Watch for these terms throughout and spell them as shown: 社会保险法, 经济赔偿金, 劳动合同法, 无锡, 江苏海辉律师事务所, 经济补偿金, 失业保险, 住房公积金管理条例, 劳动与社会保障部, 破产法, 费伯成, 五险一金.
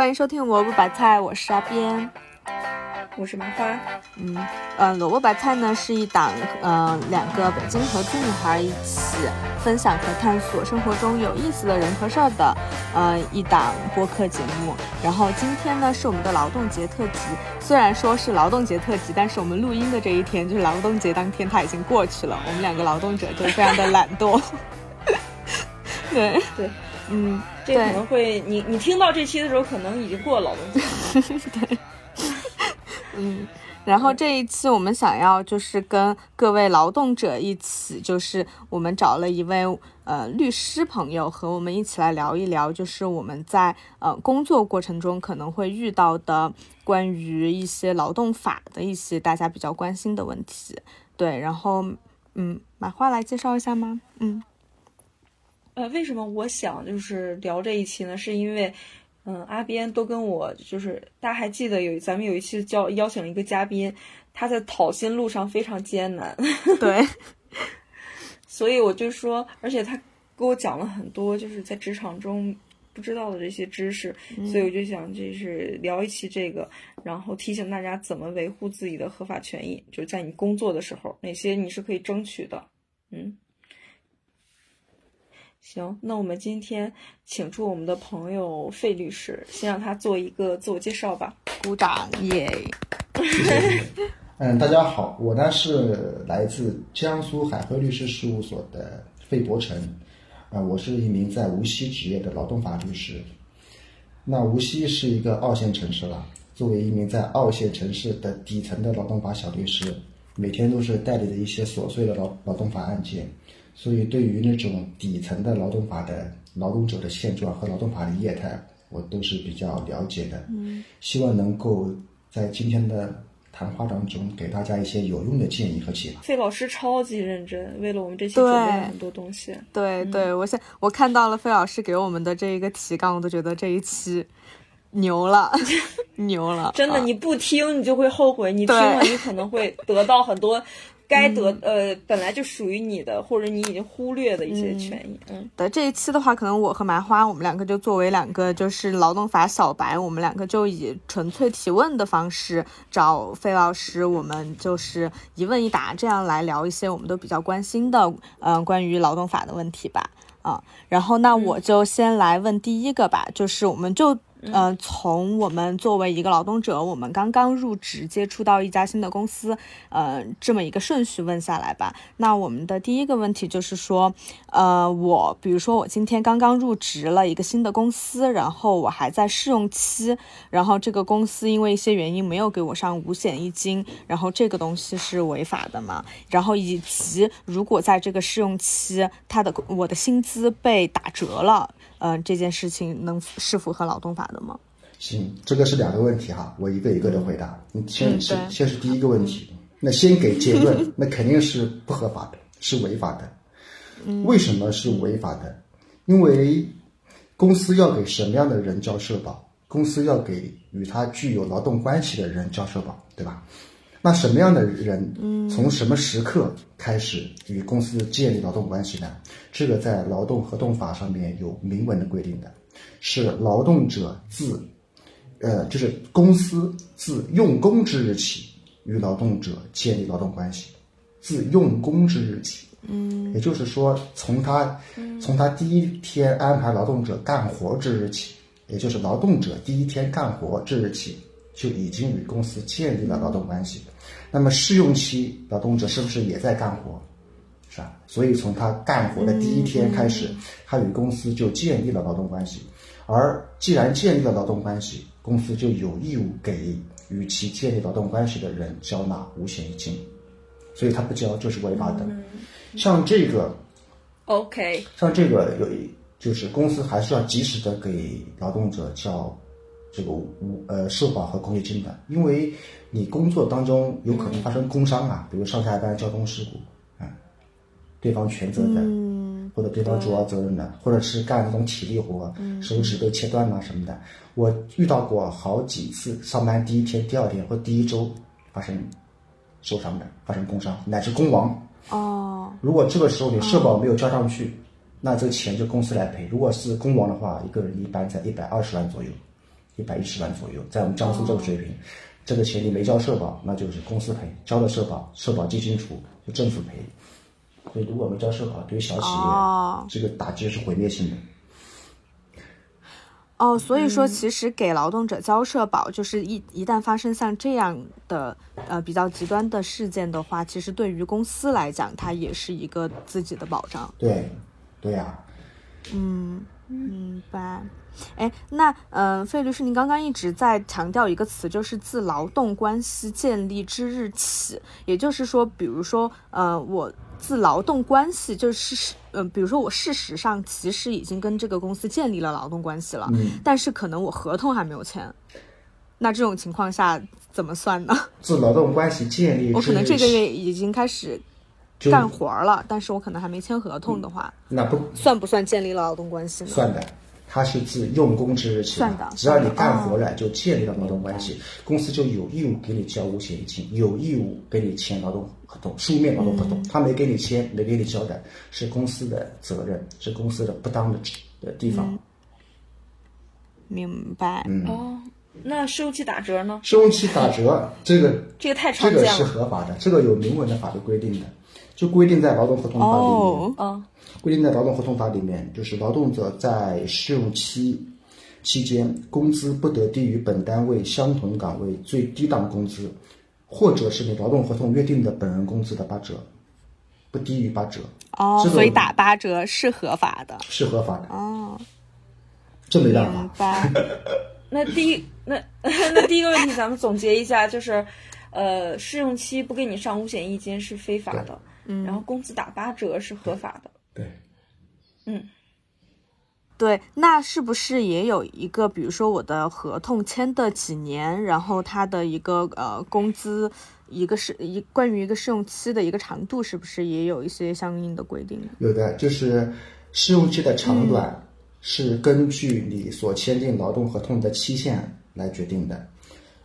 欢迎收听萝卜白菜，我是阿边，我是麻花。萝卜白菜呢是一档两个北京和居女孩一起分享和探索生活中有意思的人和事儿的一档播客节目。然后今天呢是我们的劳动节特辑，虽然说是劳动节特辑，但是我们录音的这一天就是劳动节当天，它已经过去了。我们两个劳动者就非常的懒惰。对。这可能会你听到这期的时候，可能已经过劳动节了。对，然后这一期我们想要就是跟各位劳动者一起，就是我们找了一位律师朋友和我们一起来聊一聊，就是我们在工作过程中可能会遇到的关于一些劳动法的一些大家比较关心的问题。对，然后马花来介绍一下吗？为什么我想就是聊这一期呢？是因为，阿边都跟我就是大家还记得咱们有一期邀请了一个嘉宾，他在讨薪路上非常艰难，对，所以我就说，而且他给我讲了很多就是在职场中不知道的这些知识，所以我就想就是聊一期这个，然后提醒大家怎么维护自己的合法权益，就是在你工作的时候哪些你是可以争取的，行，那我们今天请出我们的朋友费律师，先让他做一个自我介绍吧。鼓掌，耶！大家好，我呢是来自江苏海辉律师事务所的费伯成，我是一名在无锡执业的劳动法律师。那无锡是一个二线城市了，作为一名在二线城市的底层的劳动法小律师，每天都是代理的一些琐碎的劳动法案件。所以对于那种底层的劳动法的劳动者的现状和劳动法的业态，我都是比较了解的，希望能够在今天的谈话当中给大家一些有用的建议和启发。费老师超级认真，为了我们这期准备了很多东西。对，我看到了费老师给我们的这一个提纲，我都觉得这一期牛了。真的，你不听你就会后悔，你听了你可能会得到很多本来就属于你的或者你已经忽略的一些权益。对，这一期的话可能我和麻花我们两个就作为两个就是劳动法小白，我们两个就以纯粹提问的方式找费老师，我们就是一问一答，这样来聊一些我们都比较关心的关于劳动法的问题吧。然后那我就先来问第一个吧，就是我们就从我们作为一个劳动者，我们刚刚入职接触到一家新的公司，这么一个顺序问下来吧。那我们的第一个问题就是说，比如说我今天刚刚入职了一个新的公司，然后我还在试用期，然后这个公司因为一些原因没有给我上五险一金，然后这个东西是违法的嘛？然后以及如果在这个试用期，我的薪资被打折了，这件事情是符合劳动法的吗？行，这个是两个问题哈，我一个一个的回答。你先是第一个问题，那先给结论，那肯定是不合法的，是违法的。为什么是违法的？因为公司要给什么样的人交社保？公司要给与他具有劳动关系的人交社保，对吧？那什么样的人，从什么时刻开始与公司建立劳动关系呢？这个在劳动合同法上面有明文的规定的，是劳动者自，就是公司自用工之日起与劳动者建立劳动关系，自用工之日起，也就是说从他第一天安排劳动者干活之日起，也就是劳动者第一天干活之日起，就已经与公司建立了劳动关系。那么试用期劳动者是不是也在干活，是吧？所以从他干活的第一天开始，他与公司就建立了劳动关系。而既然建立了劳动关系，公司就有义务给与其建立劳动关系的人交纳五险一金，所以他不交就是违法的。像这个 OK， 像这个就是公司还是要及时的给劳动者交这个社保和公益金的，因为你工作当中有可能发生工伤啊，比如上下班交通事故，对方全责的，或者对方主要责任的，或者是干那种体力活，手指被切断啊什么的，我遇到过好几次上班第一天、第二天或第一周发生受伤的，发生工伤乃至工亡。如果这个时候你社保没有交上去，那这个钱就公司来赔。如果是工亡的话，一个人一般在120万左右。110万左右，在我们江苏这个水平，这个钱你没交社保，那就是公司赔；交了社保，社保基金出就政府赔。所以如果没交社保，对于小企业、这个打击是毁灭性的。哦，所以说其实给劳动者交社保，就是一旦发生像这样的比较极端的事件的话，其实对于公司来讲，它也是一个自己的保障。对，对呀、嗯，明白。哎，那费律师，您刚刚一直在强调一个词，就是自劳动关系建立之日起，也就是说，比如说我。自劳动关系就是，比如说我事实上其实已经跟这个公司建立了劳动关系了，但是可能我合同还没有签，那这种情况下怎么算呢？自劳动关系建立，我可能这个月已经开始干活了，但是我可能还没签合同的话，那不算不算建立了劳动关系呢？算的，它是自用工之日起，算的，只要你干活了就建立了劳动关系，公司就有义务给你交五险一金，有义务给你签劳动。书面劳动合同，他没给你签，没给你交代，是公司的责任，是公司的不当的地方。明白。哦，那试用期打折呢？试用期打折，这个太常见了，这个是合法的，这个有明文的法律规定的，就规定在劳动合同法里面。规定在劳动合同法里面，就是劳动者在试用期期间，工资不得低于本单位相同岗位最低档工资。或者是你劳动合同约定的本人工资的8折，不低于8折。哦，所以打8折是合法的，是合法的。哦，这没办法。那第一个问题，咱们总结一下，就是，试用期不给你上五险一金是非法的，然后工资打8折是合法的。对，对，那是不是也有一个，比如说我的合同签的几年，然后它的一个工资，关于一个试用期的一个长度，是不是也有一些相应的规定？有的，就是试用期的长短是根据你所签订劳动合同的期限来决定的。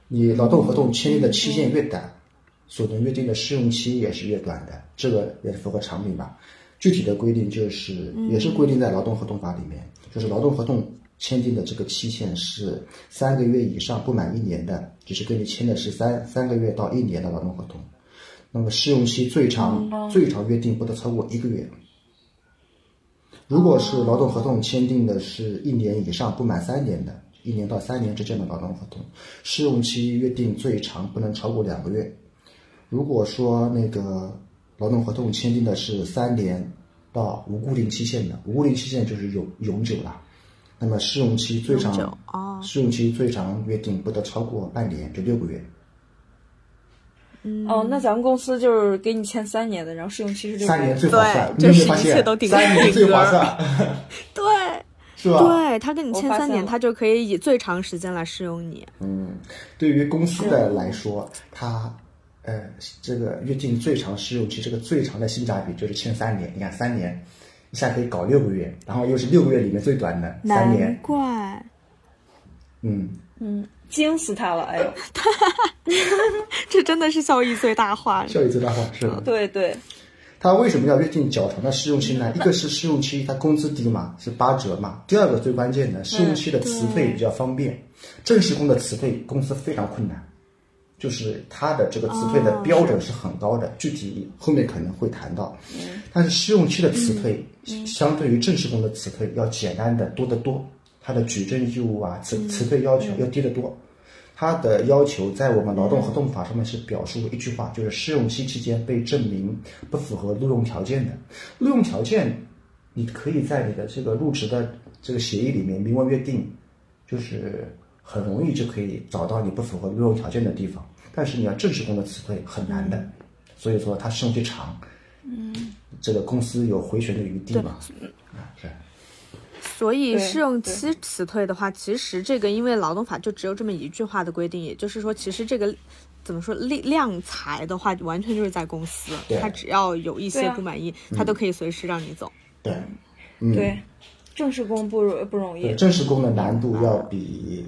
你劳动合同签订的期限越短，所能约定的试用期也是越短的，这个也符合常理吧？具体的规定就是，也是规定在劳动合同法里面。就是劳动合同签订的这个期限是3个月以上不满1年的，就是跟你签的是三个月到1年的劳动合同。那么试用期最长约定不得超过1个月。如果是劳动合同签订的是1年以上不满3年的，1年到3年之间的劳动合同，试用期约定最长不能超过2个月。如果说那个劳动合同签订的是3年。到无固定期限的，无固定期限就是永久了。那么试用期最长，约定不得超过半年，就6个月。哦，那咱们公司就是给你签3年的，然后试用期是6个月。3年最划算，你有没有发现？3年最划算。对，是吧？对，他跟你签3年，他就可以以最长时间来试用你。对于公司的来说，他。这个约定最长试用期，这个最长的性价比就是签3年。你看3年，一下可以搞6个月，然后又是6个月里面最短的3年。难怪，惊死他了！哎呦，这真的是效益最大化。效益最大化是的，对对。他为什么要约定较长的试用期呢？一个是试用期它工资低嘛，是8折嘛。第二个最关键的，试用期的辞退比较方便，正式工的辞退公司非常困难。就是他的这个辞退的标准是很高的，具体后面可能会谈到。但是试用期的辞退相对于正式工的辞退要简单的多得多，他的举证义务啊，辞退要求要低得多。他的要求在我们劳动合同法上面是表述一句话，就是试用期期间被证明不符合录用条件的。录用条件，你可以在你的这个入职的这个协议里面明文约定，就是。很容易就可以找到你不符合录用条件的地方，但是你要正式工的辞退很难的，所以说它试用期长，这个公司有回旋的余地嘛，是。所以试用期辞退的话，其实这个因为劳动法就只有这么一句话的规定，也就是说，其实这个怎么说量裁的话，完全就是在公司，他只要有一些不满意，他都可以随时让你走。对，对。正式工不容易，正式工的难度要比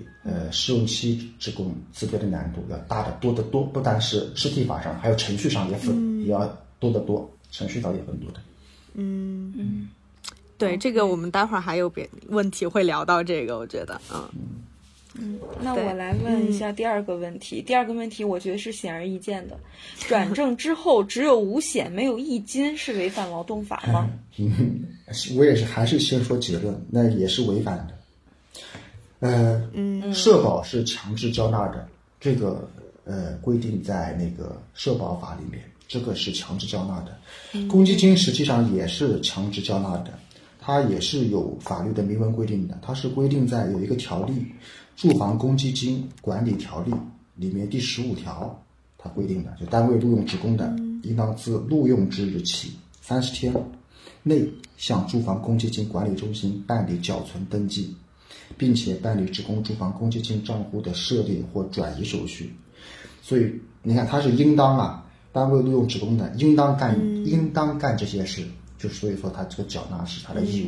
试用期职工辞退的难度要大得多得多，不单是实体法上，还有程序上也要多得多，程序上也很多的。对，这个我们待会儿还有别问题会聊到这个，我觉得，嗯，那我来问一下第二个问题。第二个问题我觉得是显而易见的，转正之后只有五险没有一金是违反劳动法吗？我也是，还是先说结论，那也是违反的。社保是强制交纳的，这个规定在那个社保法里面，这个是强制交纳的。公积金实际上也是强制交纳的，它也是有法律的明文规定的，它是规定在有一个条例《住房公积金管理条例》里面第15条，它规定的就单位录用职工的，应当自录用之日起30天内向住房公积金管理中心办理缴存登记，并且办理职工住房公积金账户的设立或转移手续。所以你看，它是应当啊，单位录用职工的应当干这些事。就所以说他这个缴纳是他的义务，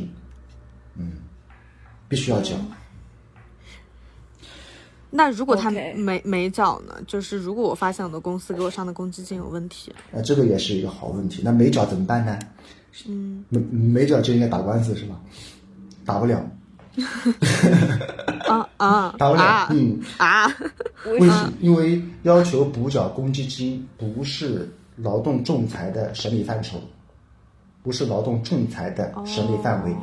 必须要缴。那如果他没缴呢？就是如果我发现我的公司给我上的公积金有问题，这个也是一个好问题。那没缴怎么办呢？没缴就应该打官司是吧？打不了。打不了。因为要求补缴公积金不是劳动仲裁的审理范畴。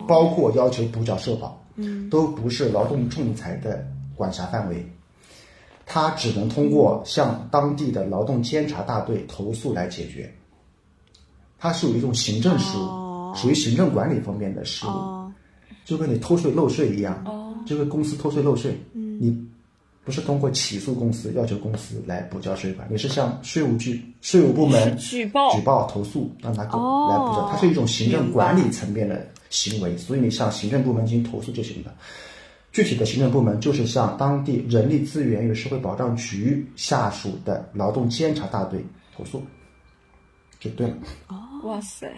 包括要求补缴社保，都不是劳动仲裁的管辖范围。它只能通过向当地的劳动监察大队投诉来解决。它是有一种行政事务，属于行政管理方面的事务，就跟你偷税漏税一样，就跟公司偷税漏税，你不是通过起诉公司要求公司来补交税款，也是向税务部门举报投诉，让他来补交。它是一种行政管理层面的行为，所以你向行政部门进行投诉就行了。具体的行政部门就是向当地人力资源与社会保障局下属的劳动监察大队投诉就对了。哇塞，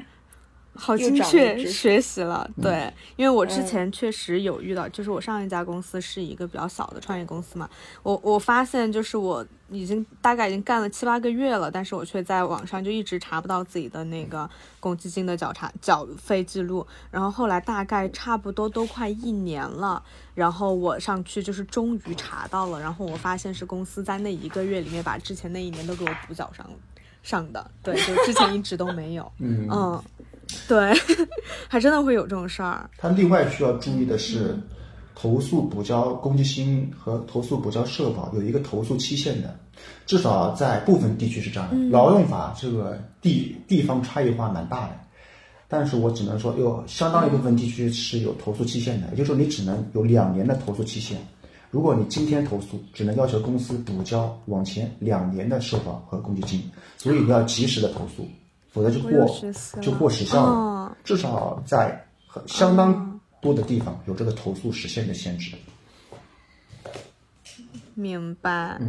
好精确，学习了。对，因为我之前确实有遇到，就是我上一家公司是一个比较小的创业公司嘛，我发现就是我已经干了7-8个月了，但是我却在网上就一直查不到自己的那个公积金的缴费记录。然后后来大概差不多都快1年了，然后我上去就是终于查到了，然后我发现是公司在那1个月里面把之前那1年都给我补缴上的，对，就之前一直都没有。对，还真的会有这种事儿。他另外需要注意的是，投诉补交公积金和投诉补交社保有一个投诉期限的，至少在部分地区是这样的。劳动法这个地方差异化蛮大的，但是我只能说有相当一部分地区是有投诉期限的，也就是说你只能有2年的投诉期限。如果你今天投诉，只能要求公司补交往前2年的社保和公积金，所以你要及时的投诉。否则就过时效了。至少在相当多的地方有这个投诉时限的限制。明白。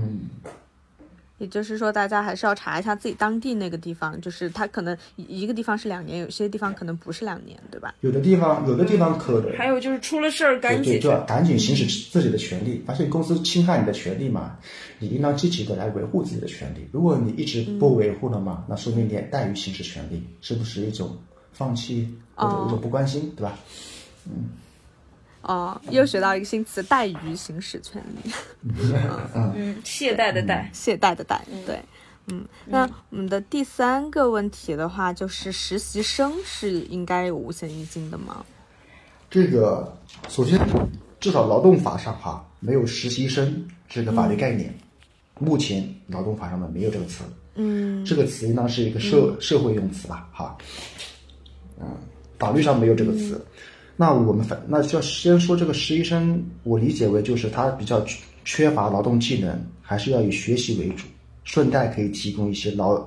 也就是说大家还是要查一下自己当地那个地方，就是它可能一个地方是2年，有些地方可能不是2年，对吧？有的地方可能。还有就是出了事儿赶紧就要赶紧行使自己的权利，而且公司侵害你的权利嘛，你应当积极的来维护自己的权利。如果你一直不维护了嘛，那说明你也怠于行使权利，是不是一种放弃或者一种不关心，对吧？又学到一个新词，怠于行使权利。懈怠的怠，懈怠的怠，对。那我们的第3个问题的话，就是实习生是应该有五险一金的吗？这个首先，至少劳动法上没有实习生这个法律概念，目前劳动法上面没有这个词。这个词应当是一个社会用词吧？法律上没有这个词。那我们那就要先说这个实习生，我理解为就是他比较缺乏劳动技能，还是要以学习为主，顺带可以提供一些劳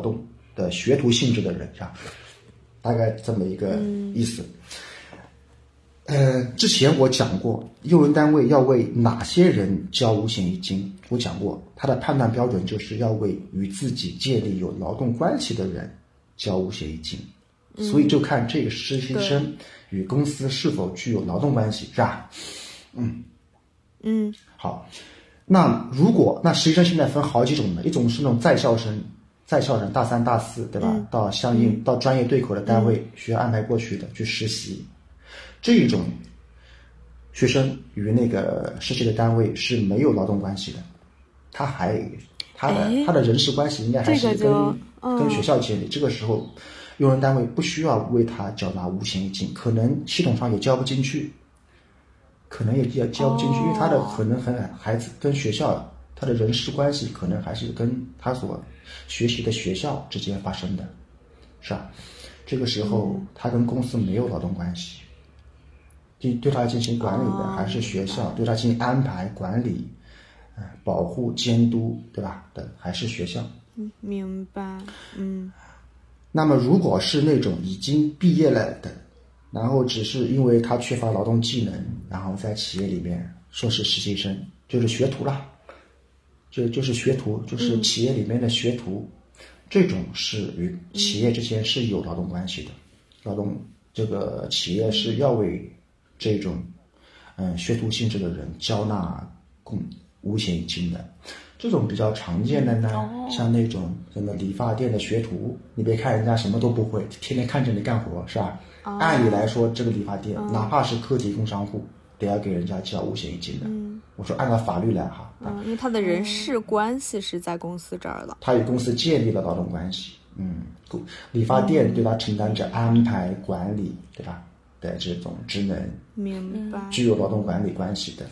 动的学徒性质的人，大概这么一个意思。之前我讲过，用人单位要为哪些人交五险一金，我讲过，他的判断标准就是要为与自己建立有劳动关系的人交五险一金。所以就看这个实习生与公司是否具有劳动关系，是吧？好，那实习生现在分好几种呢，一种是那种在校生大三大四，对吧？到相应到专业对口的单位学校安排过去的去实习，这一种学生与那个实习的单位是没有劳动关系的，他的人事关系应该还是跟学校建立。这个时候用人单位不需要为他缴纳五险一金，可能系统上也交不进去，因为他的可能孩子跟学校他的人事关系可能还是跟他所学习的学校之间发生的，是吧？这个时候他跟公司没有劳动关系，对他进行管理的还是学校，对他进行安排管理、保护监督，对吧？的还是学校。明白。嗯。那么如果是那种已经毕业了的，然后只是因为他缺乏劳动技能，然后在企业里面说是实习生，就是学徒啦，就是学徒，就是企业里面的学徒。这种是与企业之间是有劳动关系的，这个企业是要为这种学徒性质的人交纳五险一金的。这种比较常见的呢，像那种什么理发店的学徒，你别看人家什么都不会，天天看着你干活，是吧？按理来说，这个理发店哪怕是课题工商户，得要给人家交五险一金的。我说按照法律来哈，因为他的人事关系是在公司这儿了，他与公司建立了劳动关系。理发店对他承担着安排管理，对吧？的这种职能，明白，具有劳动管理关系的。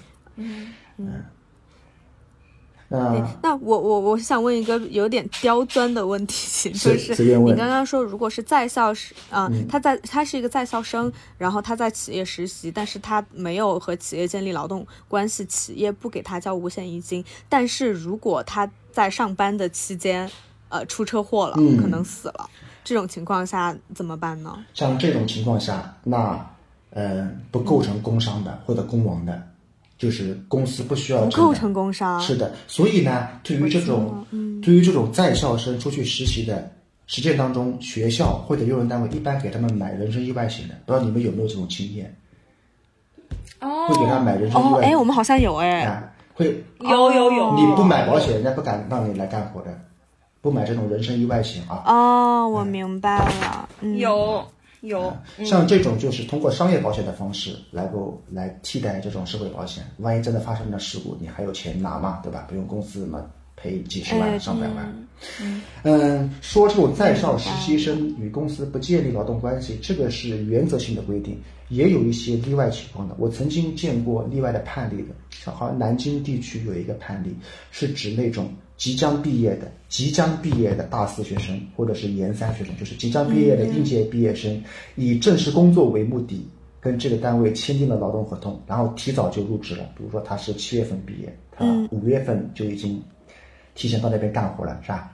那我想问一个有点刁钻的问题，就是你刚刚说，如果是在校他是一个在校生，然后他在企业实习，但是他没有和企业建立劳动关系，企业不给他交五险一金。但是如果他在上班的期间，出车祸了，可能死了，这种情况下怎么办呢？像这种情况下，那不构成工伤的或者工亡的，就是公司不需要构成工伤。是的，所以呢，对于这种在校生出去实习的实践当中，学校或者用人单位一般给他们买人身意外险的，不知道你们有没有这种经验？哦，会给他买人身意外险。我们好像有会有。你不买保险，人家不敢让你来干活的，不买这种人身意外险啊。我明白了。像这种就是通过商业保险的方式来替代这种社会保险，万一真的发生了事故，你还有钱拿嘛，对吧？不用公司嘛赔几十万上百万。说这种在校实习生与公司不建立劳动关系，这个是原则性的规定，也有一些例外情况的。我曾经见过例外的判例的，好像南京地区有一个判例，是指那种即将毕业的大四学生或者是研三学生，就是即将毕业的应届毕业生，以正式工作为目的，跟这个单位签订了劳动合同，然后提早就入职了。比如说他是7月份毕业，他5月份就已经提前到那边干活了，是吧？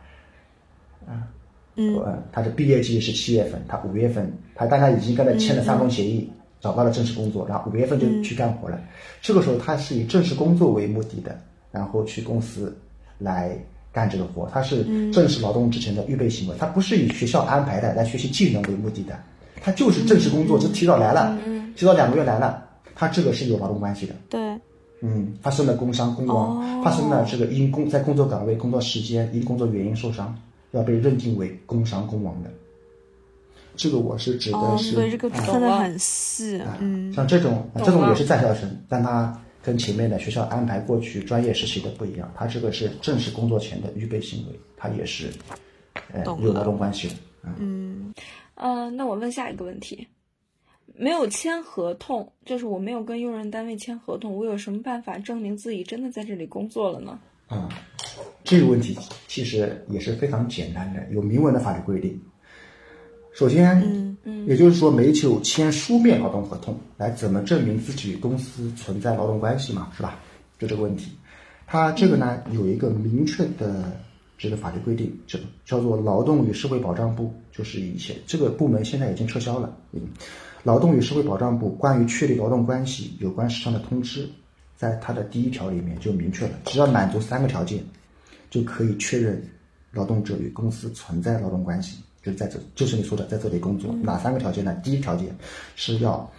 他的毕业季是7月份，他5月份，他大家已经跟他签了三封协议，找到了正式工作，然后5月份就去干活了。这个时候他是以正式工作为目的的，然后去公司来干这个活，它是正式劳动之前的预备行为，它不是以学校安排的来学习技能为目的的，它就是正式工作，就提早来了，提早2个月来了，它这个是有劳动关系的。对，发生了工伤、工亡，发生了这个因在工作岗位、工作时间因工作原因受伤，要被认定为工伤、工亡的。这个我是指的是，对，这个分得很细。像这种也是在校生，但他跟前面的学校安排过去专业实习的不一样，他这个是正式工作前的预备行为，他也是有劳动关系的。那我问下一个问题，没有签合同，就是我没有跟用人单位签合同，我有什么办法证明自己真的在这里工作了呢？这个问题其实也是非常简单的，有明文的法律规定。首先，也就是说没有签书面劳动合同，来怎么证明自己与公司存在劳动关系嘛，是吧？就这个问题，它这个呢有一个明确的这个法律规定，这个叫做劳动与社会保障部，就是以前这个部门现在已经撤销了。劳动与社会保障部关于确立劳动关系有关事项的通知，在它的第1条里面就明确了，只要满足3个条件，就可以确认劳动者与公司存在劳动关系。就是你说的在这里工作，哪3个条件呢？第一条件是要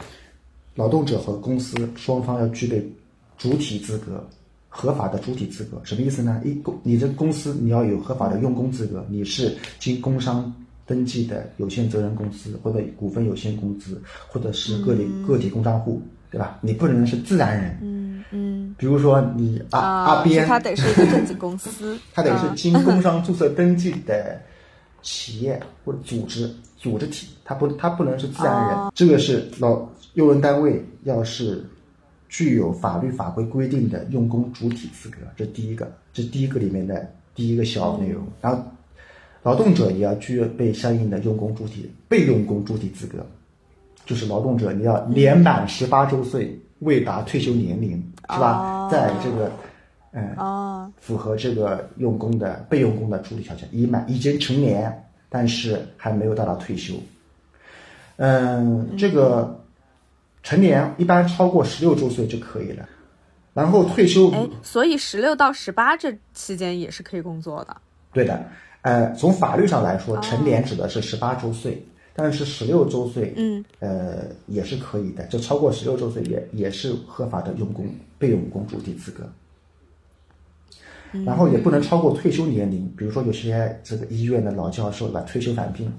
劳动者和公司双方要具备主体资格，合法的主体资格。什么意思呢？你这公司你要有合法的用工资格，你是经工商登记的有限责任公司，或者股份有限公司，或者是个体工商户，对吧？你不能是自然人，比如说你阿边，他得是一个正经公司，他得是经工商注册登记的企业或者组织体，他不能是自然人。这个是用人单位要是具有法律法规规定的用工主体资格，这第一个里面的第一个小内容。然后，劳动者也要具备相应的用工主体被用工主体资格。就是劳动者你要年满18周岁未达退休年龄，是吧？在这个符合这个用工的被用工的处理条件，已经成年但是还没有到达退休。这个成年一般超过16周岁就可以了，然后退休。所以16到18这期间也是可以工作的。对的，从法律上来说，成年指的是18周岁。但是16周岁，也是可以的，就超过16周岁也是合法的用工被用工主体资格。然后也不能超过退休年龄，比如说有些这个医院的老教授退休返聘，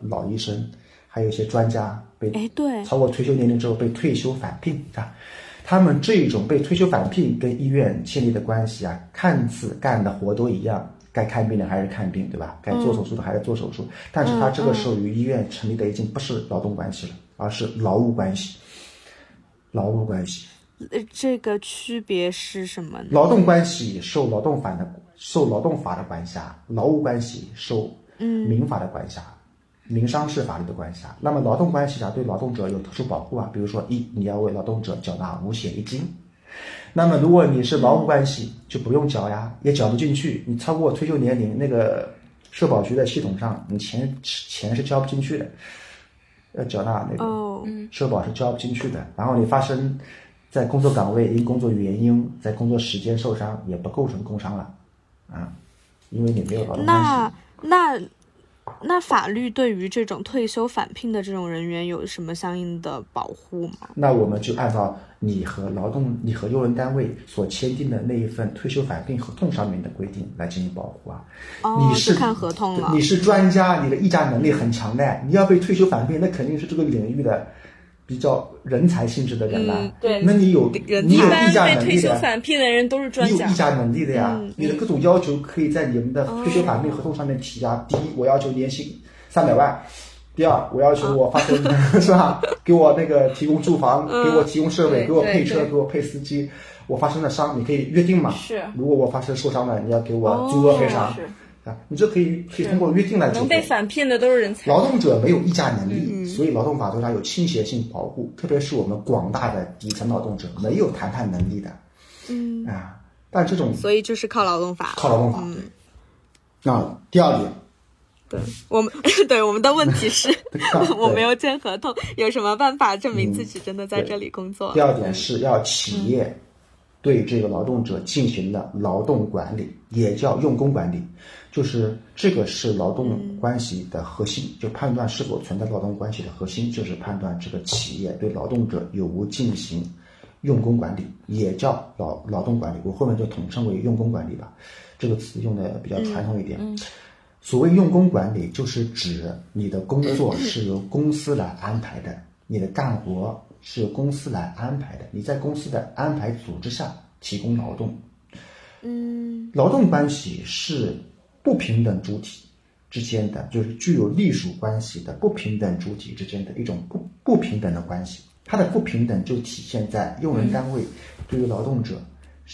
老医生，还有一些专家被超过退休年龄之后被退休返聘啊，他们这种被退休返聘跟医院建立的关系啊，看似干的活都一样。该看病的还是看病，对吧？该做手术的还是做手术，但是他这个时候与医院成立的已经不是劳动关系了，而是劳务关系。这个区别是什么呢？劳动关系受劳动法的管辖，劳务关系受民法的管辖，民商事法律的管辖。那么劳动关系对劳动者有特殊保护啊，比如说你要为劳动者缴纳5险1金。那么如果你是劳务关系就不用缴呀，也缴不进去，你超过退休年龄，那个社保局的系统上你钱是交不进去的，要缴纳那个社保是交不进去的。然后你发生在工作岗位因工作原因在工作时间受伤，也不构成工伤了啊，因为你没有劳动关系。那法律对于这种退休返聘的这种人员有什么相应的保护吗？那我们就按照你和用人单位所签订的那一份退休返聘合同上面的规定来进行保护啊。就看合同了。你是专家，你的议价能力很强的，你要被退休返聘，那肯定是这个领域的比较人才性质的人啦。对，那你有议价能力的。被退休返聘的人都是专家，你有议价能力的呀。你的各种要求可以在你们的退休返聘合同上面提啊。第一，我要求年薪300万；第二，我要求我发生是吧？给我那个提供住房，给我提供设备，给我配车，给我配司机。我发生了伤，你可以约定嘛？是。如果我发生受伤了，你要给我足额赔偿。你这可以通过约定来解决。能被返聘的都是人才。劳动者没有议价能力，所以劳动法对他有倾斜性保护，特别是我们广大的底层劳动者没有谈判能力的。但这种所以就是靠劳动法。靠劳动法。第二点，我们的问题是我没有签合同，有什么办法证明自己真的在这里工作？第二点是要企业对这个劳动者进行了劳动管理，也叫用工管理，就是这个是劳动关系的核心，就判断是否存在劳动关系的核心，就是判断这个企业对劳动者有无进行用工管理，也叫劳动管理，我后面就统称为用工管理吧，这个词用的比较传统一点。所谓用工管理，就是指你的工作是由公司来安排的，你的干活是由公司来安排的，你在公司的安排组织下提供劳动。劳动关系是不平等主体之间的，就是具有隶属关系的不平等主体之间的一种不平等的关系。它的不平等就体现在用人单位对于劳动者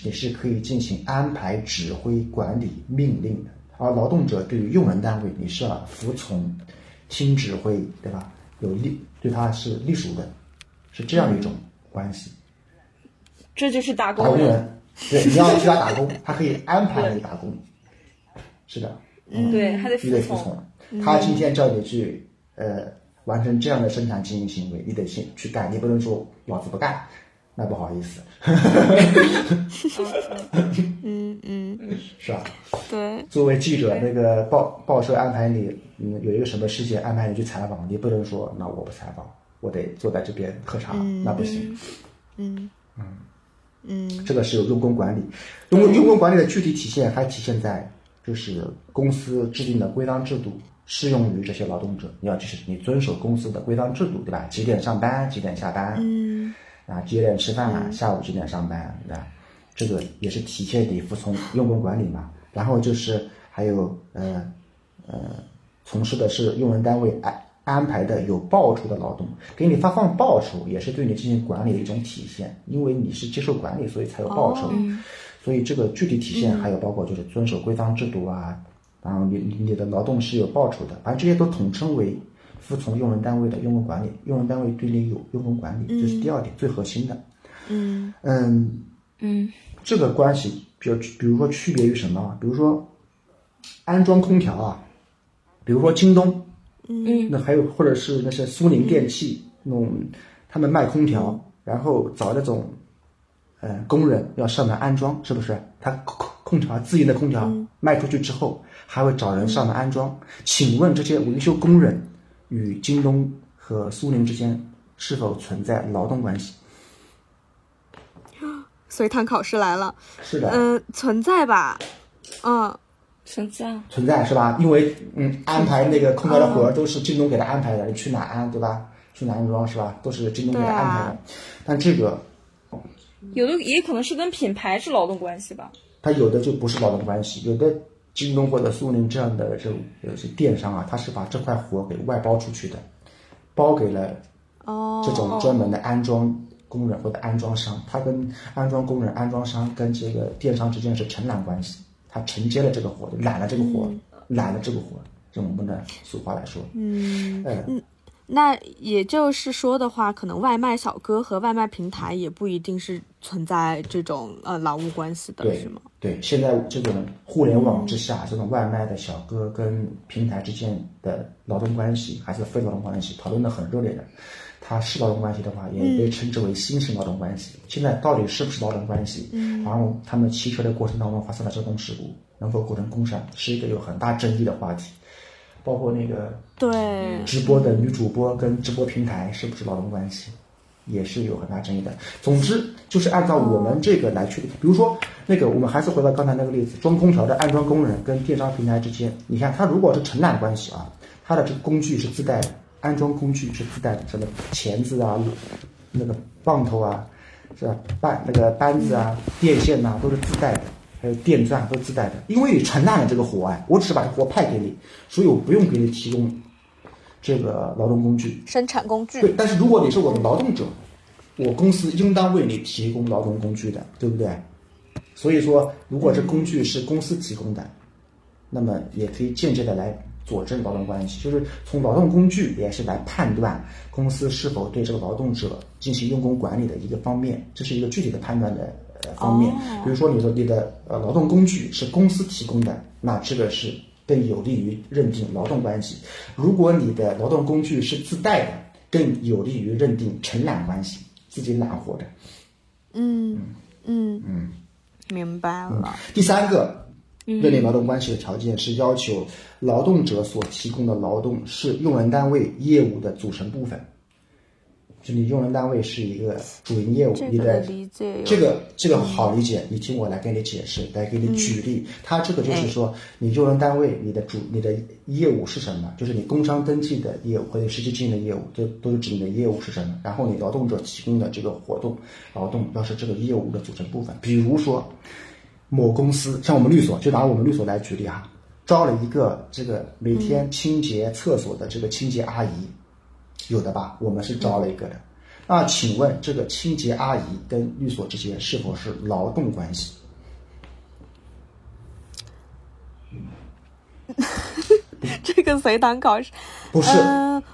也是可以进行安排、指挥、管理、命令的，而劳动者对于用人单位你是要服从、听指挥，对吧？对他是隶属的，是这样一种关系。这就是打工人，对，你要去他打工，他可以安排你打工。是的，对，还得服从。他今天叫你去完成这样的生产经营行为，你得先去干，你不能说老子不干，那不好意思。是吧？对。作为记者，那个报社安排你，有一个什么事件安排你去采访，你不能说那我不采访，我得坐在这边喝茶，那不行。这个是有用工管理，用工管理的具体体现还体现在。就是公司制定的规章制度适用于这些劳动者，你遵守公司的规章制度，对吧？几点上班，几点下班，啊，9点吃饭啊，下午9点上班，对吧？这个也是体现你服从用工管理嘛。然后就是还有从事的是用人单位安排的有报酬的劳动，给你发放报酬也是对你进行管理的一种体现，因为你是接受管理，所以才有报酬。所以这个具体体现还有包括就是遵守规章制度啊，然后你的劳动是有报酬的，反正这些都统称为服从用人单位的用工管理。用人单位对你有用工管理，这是第二点最核心的。这个关系比如说区别于什么啊？比如说安装空调啊，比如说京东，那还有或者是那些苏宁电器那种，他们卖空调，然后找那种工人要上门安装，是不是？他空调自营的空调卖出去之后，还会找人上门安装。请问这些维修工人与京东和苏宁之间是否存在劳动关系？随堂考试来了。是的。存在吧？存在是吧？因为安排那个空调的活都是京东给他安排的，你去哪安，对吧？去哪安装，是吧？都是京东给他安排的。但这个有的也可能是跟品牌是劳动关系吧？它有的就不是劳动关系，有的京东或者苏宁这样的这电商啊，它是把这块活给外包出去的，包给了这种专门的安装工人或者安装商，它跟安装工人、安装商跟这个电商之间是承揽关系，它承接了这个活，揽了这个活，用我们的俗话来说，那也就是说的话，可能外卖小哥和外卖平台也不一定是存在这种劳务关系的，是吗？对，现在这种互联网之下，这种外卖的小哥跟平台之间的劳动关系还是非劳动关系，讨论的很热烈的。它是劳动关系的话，也被称之为新型劳动关系。现在到底是不是劳动关系？然后他们骑车的过程当中发生了交通事故，能否构成工伤，是一个有很大争议的话题。包括那个对直播的女主播跟直播平台是不是劳动关系，也是有很大争议的。总之就是按照我们这个来去，比如说那个我们还是回到刚才那个例子，装空调的安装工人跟电商平台之间，你看它如果是承揽关系啊，它的这个工具是自带的，安装工具是自带的，什么钳子啊、那个棒头啊、是吧？那个扳子啊、电线啊都是自带的。还有电钻都自带的，因为你承担了这个活啊，我只是把活派给你，所以我不用给你提供这个劳动工具、生产工具。对，但是如果你是我的劳动者，我公司应当为你提供劳动工具的，对不对？所以说，如果这工具是公司提供的，那么也可以间接的来佐证劳动关系，就是从劳动工具也是来判断公司是否对这个劳动者进行用工管理的一个方面，这是一个具体的判断的。方面，比如说你的劳动工具是公司提供的，那这个是更有利于认定劳动关系；如果你的劳动工具是自带的，更有利于认定承揽关系，自己揽活的。明白了。第三个认定劳动关系的条件是要求劳动者所提供的劳动是用人单位业务的组成部分。就你用人单位是一个主营业务，你的这个好理解，你听我来给你解释，来给你举例。它这个就是说，你用人单位你的业务是什么？就是你工商登记的业务或者实际经营的业务，这都是指你的业务是什么。然后你劳动者提供的这个活动劳动，要是这个业务的组成部分。比如说，某公司像我们律所，就拿我们律所来举例哈，招了一个这个每天清洁厕所的这个清洁阿姨。有的吧，我们是招了一个的。那请问这个清洁阿姨跟律所之间是否是劳动关系？这个随堂考试不是。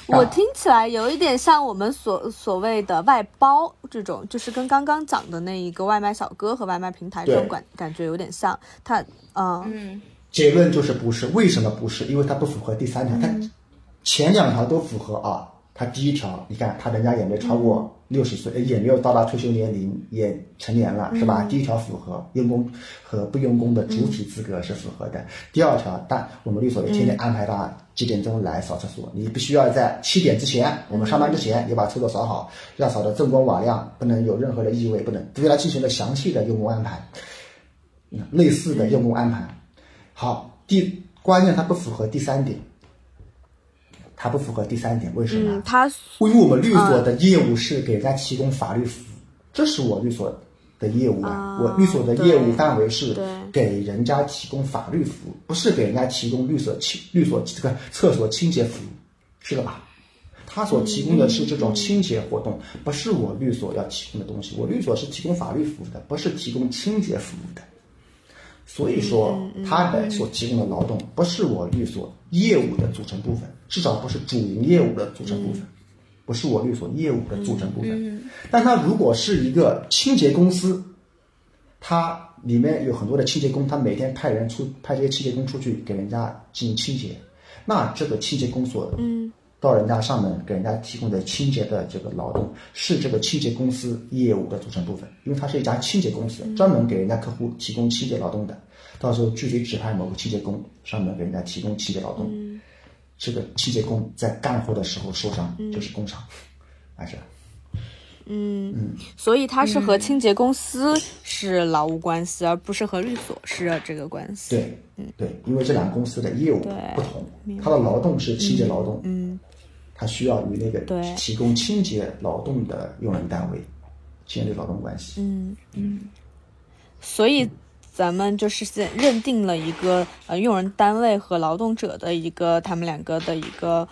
我听起来有一点像我们所谓的外包这种，就是跟刚刚讲的那一个外卖小哥和外卖平台这种感觉有点像。它结论就是不是。为什么不是？因为它不符合第三条。它前两条都符合啊，他第一条，你看他人家也没超过60岁，也没有到达退休年龄，也成年了，是吧？第一条符合用工和不用工的主体资格是符合的。第二条，但我们律所也天天安排他几点钟来扫厕所，你必须要在7点之前，我们上班之前，你把厕所扫好，要扫得锃光瓦亮，不能有任何的异味，不能对他进行了详细的用工安排，类似的用工安排。好，关键它不符合第三点。它不符合第三点，为什么？因为我们律所的业务是给人家提供法律服务，这是我律所的业务啊，我律所的业务范围是给人家提供法律服务，不是给人家提供律所这个厕所清洁服务，是的吧？他所提供的是这种清洁活动，不是我律所要提供的东西。我律所是提供法律服务的，不是提供清洁服务的。所以说，他的所提供的劳动不是我律所业务的组成部分，至少不是主营业务的组成部分，不是我律所业务的组成部分。但他如果是一个清洁公司，他里面有很多的清洁工，他每天派这些清洁工出去给人家进行清洁，那这个清洁工所到人家上门给人家提供的清洁的这个劳动是这个清洁公司业务的组成部分，因为它是一家清洁公司，专门给人家客户提供清洁劳动的。到时候具体指派某个清洁工上门给人家提供清洁劳动，这个清洁工在干活的时候受伤就是工伤，还是所以它是和清洁公司是劳务关系，而不是和律所是这个关系。对，对，因为这两个公司的业务不同，它的劳动是清洁劳动，它需要与那个提供清洁劳动的用人单位建立劳动关系。所以咱们就是先认定了一个用人单位和劳动者的一个他们两个的一个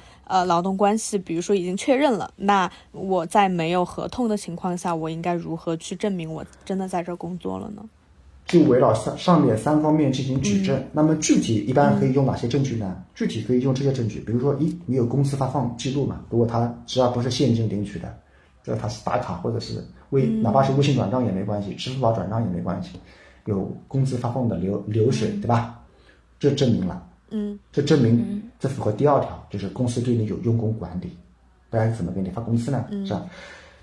劳动关系，比如说已经确认了，那我在没有合同的情况下，我应该如何去证明我真的在这工作了呢？就围绕上面三方面进行举证。那么具体一般可以用哪些证据呢？具体可以用这些证据，比如说一，你有公司发放记录嘛？如果他只要不是现金领取的，只要他是打卡或者是哪怕是微信转账也没关系，支付宝转账也没关系，有公司发放的流水，对吧？这证明了。这证明这符合第二条，就是公司对你有用工管理，不然怎么给你发工资呢？是吧？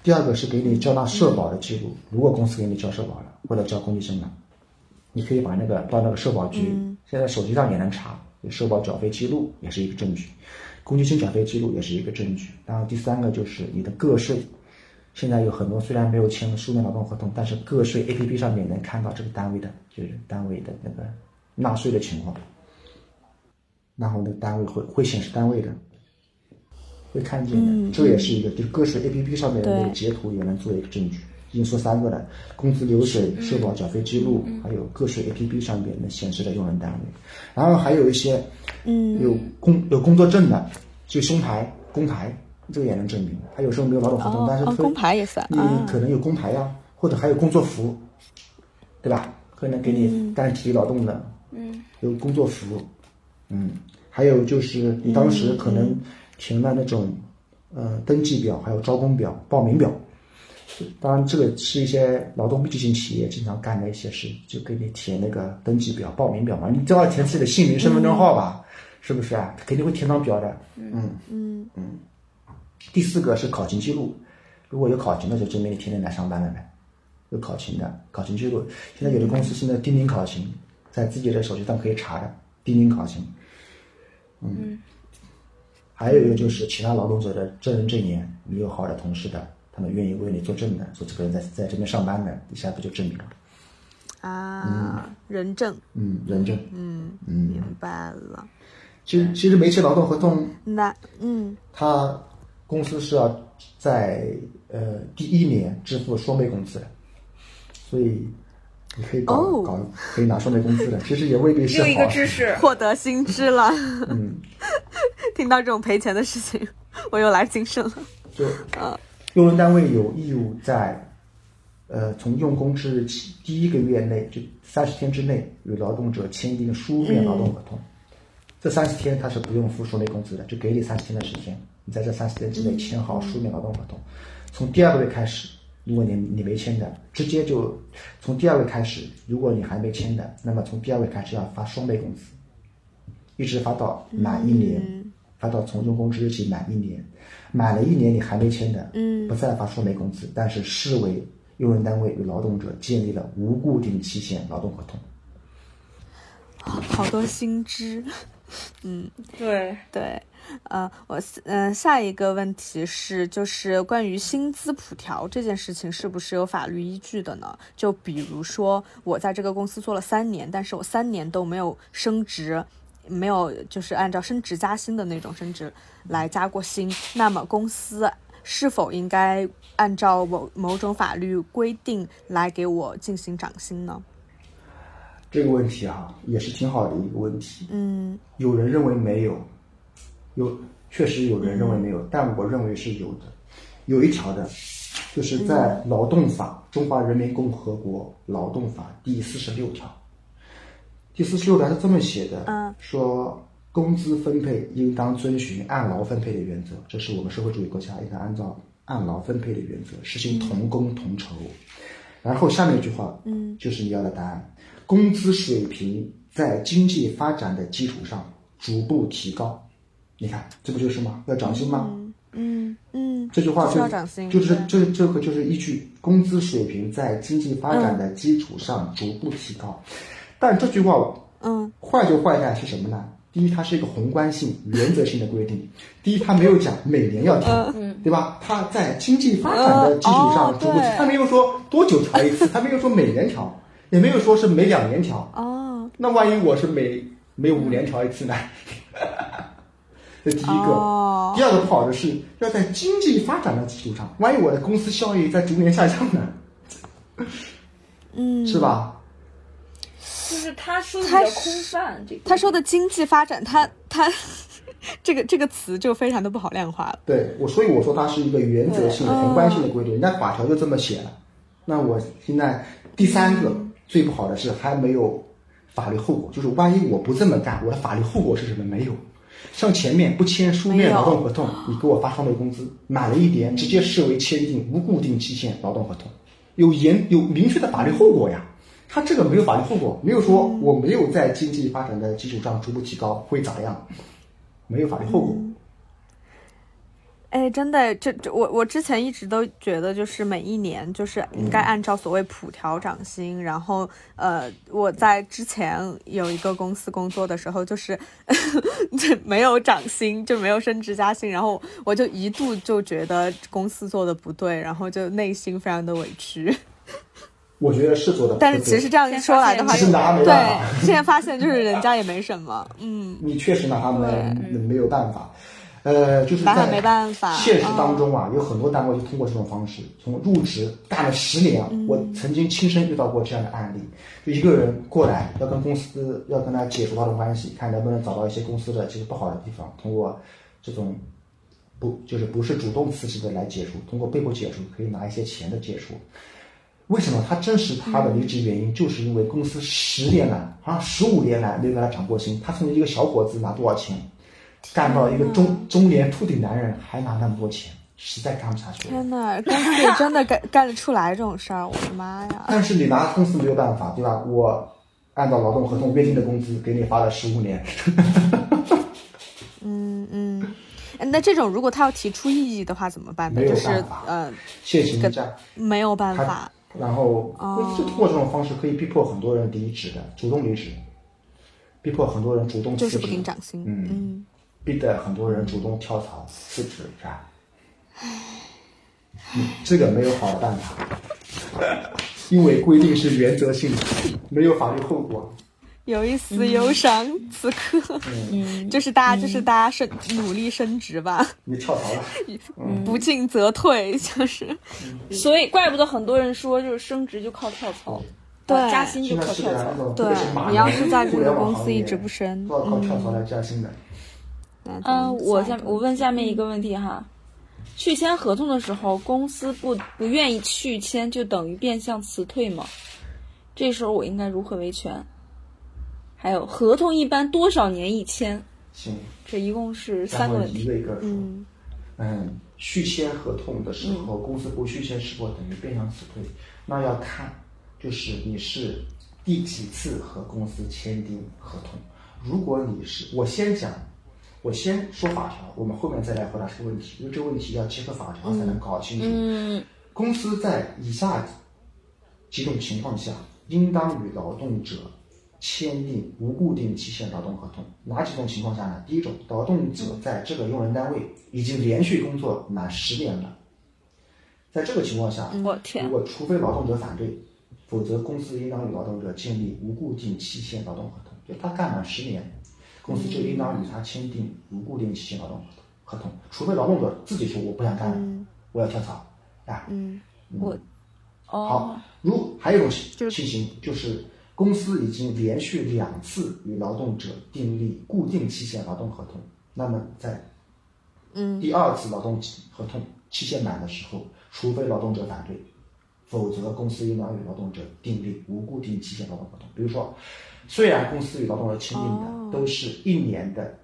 第二个是给你交纳社保的记录，如果公司给你交社保了，或者交公积金了，你可以把那个到那个社保局，现在手机上也能查，社保缴费记录也是一个证据，公积金缴费记录也是一个证据。然后第三个就是你的个税，现在有很多虽然没有签书面劳动合同，但是个税 APP 上面能看到这个单位的，就是单位的那个纳税的情况，然后那个单位会显示单位的，会看见的。这也是一个，就是个税 APP 上面的那个截图也能做一个证据。已经说三个了，工资流水、社保缴费记录，还有个税 APP 上面的显示的用人单位。然后还有一些，有工作证的，就胸牌、工牌，这个也能证明。还有时候没有劳动合同，但是工牌也算，你可能有工牌呀，或者还有工作服，对吧？可能给你干体力劳动的，有工作服，还有就是你当时可能填了那种，登记表、还有招工表、报名表。当然这个是一些劳动密集型企业经常干的一些事，就给你填那个登记表、报名表嘛，你就要填自己的姓名、身份证号吧，是不是啊？肯定会填到表的。第四个是考勤记录，如果有考勤的就证明你天天来上班了呗，有考勤的考勤记录，现在有的公司现在钉钉考勤，在自己的手机上可以查的，钉钉考勤。还有一个就是其他劳动者的证人证言，你有好的同事的，他们愿意为你作证的，说这个人在这边上班的，一下不就证明了？人证。人证。明白了。其实每期劳动合同，他公司是要在第一年支付双倍工资的，所以你可以可以拿双倍工资的，其实也未必是好。又一个知识获得新知了。听到这种赔钱的事情，我又来精神了。用人单位有义务在，从用工之日起第一个月内，就30天之内，与劳动者签订书面劳动合同。这30天他是不用付双倍工资的，就给你30天的时间，你在这30天之内签好书面劳动合同。从第二个月开始，如果你没签的，直接就从第二个月开始，如果你还没签的，那么从第二个月开始要发双倍工资，一直发到满一年。发到从用工之日起满一年，满了一年你还没签的，不再发双倍工资，但是视为用人单位与劳动者建立了无固定期限劳动合同。好多新知，对，我下一个问题是，就是关于薪资普调这件事情是不是有法律依据的呢？就比如说我在这个公司做了3年，但是我3年都没有升职。没有就是按照升职加薪的那种升职来加过薪，那么公司是否应该按照某种法律规定来给我进行涨薪呢？这个问题啊，也是挺好的一个问题。嗯，有人认为没有，确实有人认为没有，但我认为是有的。有一条的，就是在《劳动法》中华人民共和国劳动法第46条。第46条是这么写的，说工资分配应当遵循按劳分配的原则，这是我们社会主义国家应该按照按劳分配的原则实行同工同酬。然后下面一句话，就是你要的答案，工资水平在经济发展的基础上逐步提高。你看，这不就是吗？要涨薪吗？这句话就是依据工资水平在经济发展的基础上逐步提高。但这句话，坏就坏在是什么呢？第一，它是一个宏观性、原则性的规定。第一，它没有讲每年要调，对吧？它在经济发展的基础上逐步，它没有说多久调一次，它没有说每年调，也没有说是每2年调。哦，那万一我是每5年调一次呢？这第一个。第二个不好的是要在经济发展的基础上，万一我的公司效益在逐年下降呢？是吧？就是他说的空泛，他说的经济发展，他这个词就非常的不好量化了。对，所以我说它是一个原则性、宏观性的规定，人家法条就这么写了。那我现在第三个最不好的是还没有法律后果，就是万一我不这么干，我的法律后果是什么？没有。像前面不签书面劳动合同，你给我发双倍工资，满了一年直接视为签订无固定期限劳动合同，有明确的法律后果呀。他这个没有法律后果，没有说我没有在经济发展的基础上逐步提高会咋样，没有法律后果。哎，真的，这我之前一直都觉得，就是每一年就是应该按照所谓普调涨薪。然后我在之前有一个公司工作的时候，就是没有涨薪，就没有升职加薪，然后我就一度就觉得公司做的不对，然后就内心非常的委屈。我觉得是做的，但是其实这样一说来的话，对，现在发现就是人家也没什么，你确实拿他们没有办法。就是在现实当中啊，有很多单位就通过这种方式，从入职干了10年啊，我曾经亲身遇到过这样的案例。就一个人过来要跟公司要跟他解除劳动关系，看能不能找到一些公司的其实不好的地方，通过这种不是主动辞职的来解除，通过被迫解除可以拿一些钱的解除。为什么他真实他的离职原因，就是因为公司10年来好像15年来没给他涨过薪，他从一个小伙子拿多少钱？干到一个中年秃顶男人还拿那么多钱，实在干不下去了。天哪，公司也真的干得出来这种事儿，我的妈呀！但是你拿公司没有办法，对吧？我按照劳动合同约定的工资给你发了15年。那这种如果他要提出异议的话怎么办呢？没有办法，现行这样没有办法。然后就通过这种方式可以逼迫很多人离职的，主动离职，逼迫很多人主动辞职，就是不给你涨薪。逼得很多人主动跳槽辞职是吧？这个没有好的办法，因为规定是原则性的，没有法律后果。有一丝忧伤，此刻就是大家努力升职吧。你跳槽了，不进则退，就是。所以怪不得很多人说，就是升职就靠跳槽。对，加薪就靠跳槽。对，你要是在这个公司一直不升，都要靠跳槽来加薪的。我问下面一个问题哈，续签合同的时候，公司不愿意续签，就等于变相辞退吗？这时候我应该如何维权？还有合同一般多少年一签？行，这一共是3个问题。续签合同的时候，公司不续签是否等于变相辞退？那要看就是你是第几次和公司签订合同。如果你是，我先说法条，我们后面再来回答这个问题，因为这个问题要结合法条才能搞清楚。公司在以下几种情况下，应当与劳动者签订无固定期限劳动合同。哪几种情况下呢？第一种，劳动者在这个用人单位已经连续工作满10年了，在这个情况下，如果除非劳动者反对，否则公司应当与劳动者建立无固定期限劳动合同。就他干满10年。公司就应当与他签订无固定期限劳动合同，除非劳动者自己说我不想干了，我要跳槽啊。好，还有一种情形就是公司已经连续2次与劳动者订立固定期限劳动合同，那么在第2次劳动合同期限满的时候，除非劳动者反对，否则公司应当与劳动者订立无固定期限劳动合同。比如说，虽然公司与劳动者签订的都是1年的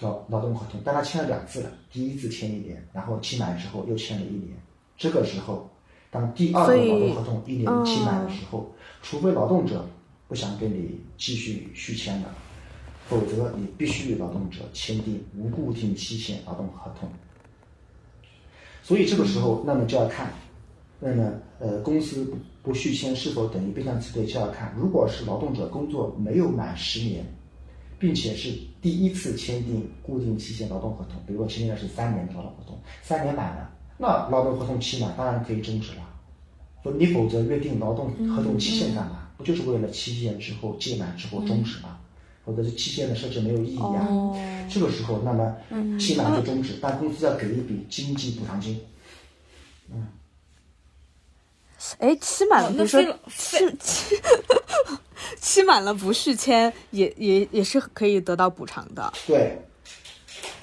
劳动合同，但他签了2次了，第1次签1年，然后期满之后又签了1年，这个时候当第2个劳动合同1年期满的时候，除非劳动者不想跟你继续续签了，否则你必须与劳动者签订无固定期限劳动合同。所以这个时候，那么就要看，那么公司不续签是否等于变相辞退，就要看，如果是劳动者工作没有满10年，并且是第1次签订固定期限劳动合同，比如说签订的是3年的劳动合同，3年满了，那劳动合同期满当然可以终止了，你否则约定劳动合同期限干嘛？不就是为了期限之后届满之后终止吗？否则期限的设置没有意义啊。这个时候，那么期满就终止，但公司要给一笔经济补偿金。期满了，比如说期满了不续签也是可以得到补偿的。对。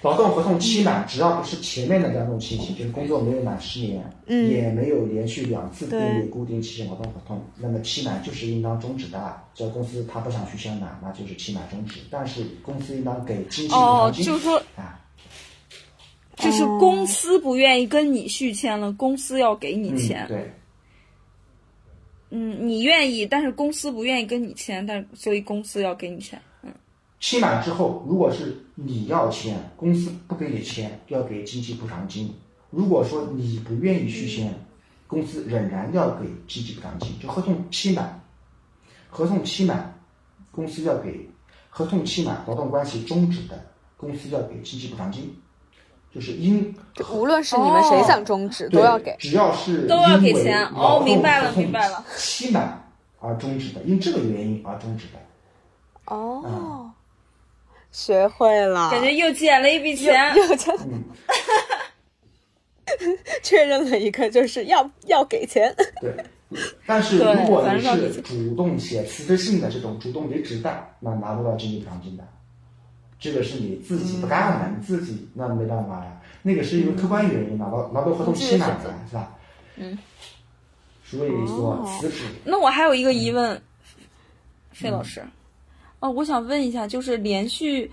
劳动合同期满，只要不是前面的2种情形，就是工作没有满10年，也没有连续2次订立固定期限劳动合同，那么期满就是应当终止的。只要公司他不想续签了，那就是期满终止。但是公司应当给经济补偿金。就是说啊，就是公司不愿意跟你续签了，公司要给你钱。对。你愿意，但是公司不愿意跟你签，所以公司要给你钱。期满之后，如果是你要签，公司不给你签，要给经济补偿金；如果说你不愿意续签，公司仍然要给经济补偿金。就合同期满，公司要给合同期满劳动关系终止的，公司要给经济补偿金。就是无论是你们谁想终止，都要给，只要是都要给钱。明白了。期满而终止的，因这个原因而终止的。学会了，感觉又捡了一笔钱，确认了一个，就是要给钱。对，但是如果你是主动且辞职性的这种主动离职的，那拿不到经济补偿金的。这个是你自己不干了，你自己那没办法呀。那个是因为客观原因，劳动合同期满了，是吧？所以说辞职。那我还有一个疑问，费老师。我想问一下，就是连续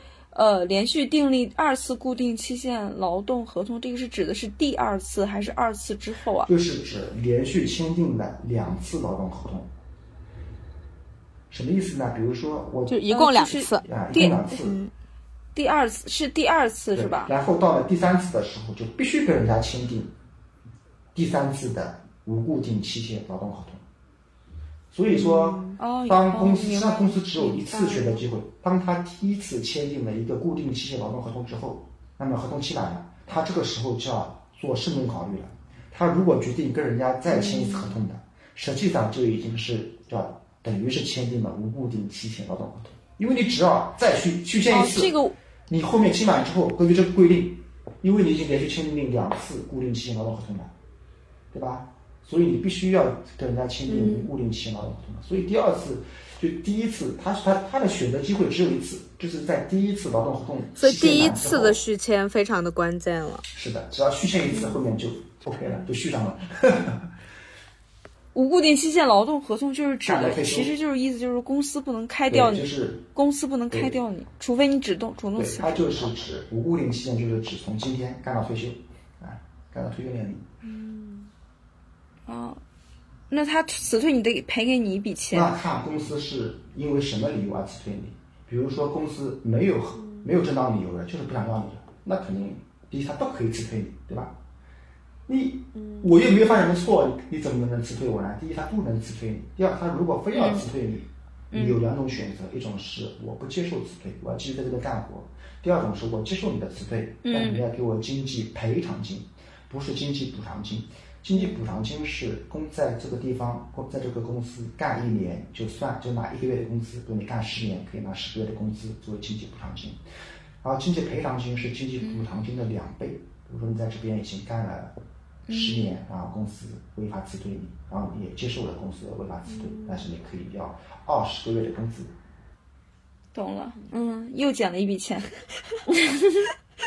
订立2次固定期限劳动合同，这个是指的是第2次还是2次之后啊？就是指连续签订的2次劳动合同。什么意思呢？比如说我就一共2次啊，一共2次，第2次是第2次是吧？然后到了第3次的时候，就必须跟人家签订第3次的无固定期限劳动合同。所以说，当公司只有1次选择机会。当他第1次签订了一个固定期限劳动合同之后，那么合同期满了，他这个时候就要做慎重考虑了。他如果决定跟人家再签1次合同的，实际上就已经是叫等于是签订了无固定期限劳动合同，因为你只要再续签1次，你后面期满之后，根据这个规定，因为你已经连续签订2次固定期限劳动合同了，对吧？所以你必须要跟人家签订固定期限劳动合同。所以第2次就第1次，他的选择机会只有1次，就是在第1次劳动合同。所以第1次的续签非常的关键了。是的，只要续签1次，后面就 OK 了，就续上了。无固定期限劳动合同就是指的，其实就是意思就是公司不能开掉你，就是公司不能开掉你，除非你主动辞职。它就是指无固定期限，就是指从今天干到退休，干到退休年龄。那他辞退你得赔给你一笔钱。那看公司是因为什么理由而辞退你？比如说公司没有正当理由的，就是不想要你的，那肯定第一他不可以辞退你，对吧？我又没有犯什么错，你怎么能辞退我呢？第一他不能辞退你，第二他如果非要辞退你，你有2种选择，一种是我不接受辞退，我要继续在这边干活；第2种是我接受你的辞退，但你要给我经济赔偿金，不是经济补偿金。经济补偿金是在这个地方或在这个公司干1年就拿1个月的工资，比如你干10年可以拿10个月的工资作为经济补偿金。然后经济赔偿金是经济补偿金的2倍，比如说你在这边已经干了10年啊，公司违法辞退你，然后你也接受了公司的违法辞退，但是你可以要20个月的工资。懂了，嗯，又捡了一笔钱。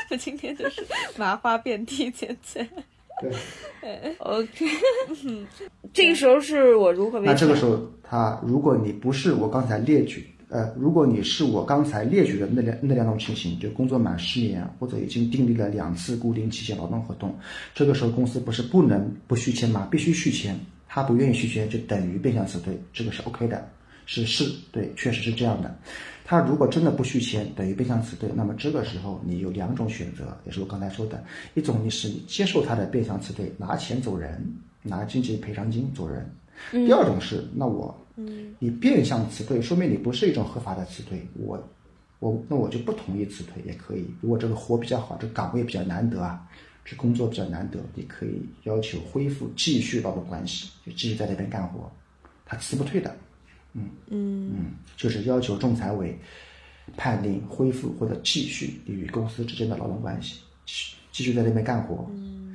我今天就是麻花遍地捡钱。对 ，OK， 这个时候是我如何？那这个时候，如果你不是我刚才列举，如果你是我刚才列举的那两种情形，就工作满10年或者已经订立了2次固定期限劳动合同，这个时候公司不是不能不续签吗？必须续签，他不愿意续签就等于变相辞退，这个是 OK 的，是，对，确实是这样的。他如果真的不续签，等于变相辞退，那么这个时候你有2种选择，也是我刚才说的，一种你是接受他的变相辞退，拿钱走人，拿经济赔偿金走人；第二种是，那你变相辞退，说明你不是一种合法的辞退，那我就不同意辞退也可以。如果这个活比较好，这个岗位比较难得啊，这工作比较难得，你可以要求恢复继续劳动关系，就继续在这边干活，他辞不退的。就是要求仲裁委判定恢复或者继续你与公司之间的劳动关系，继续在那边干活。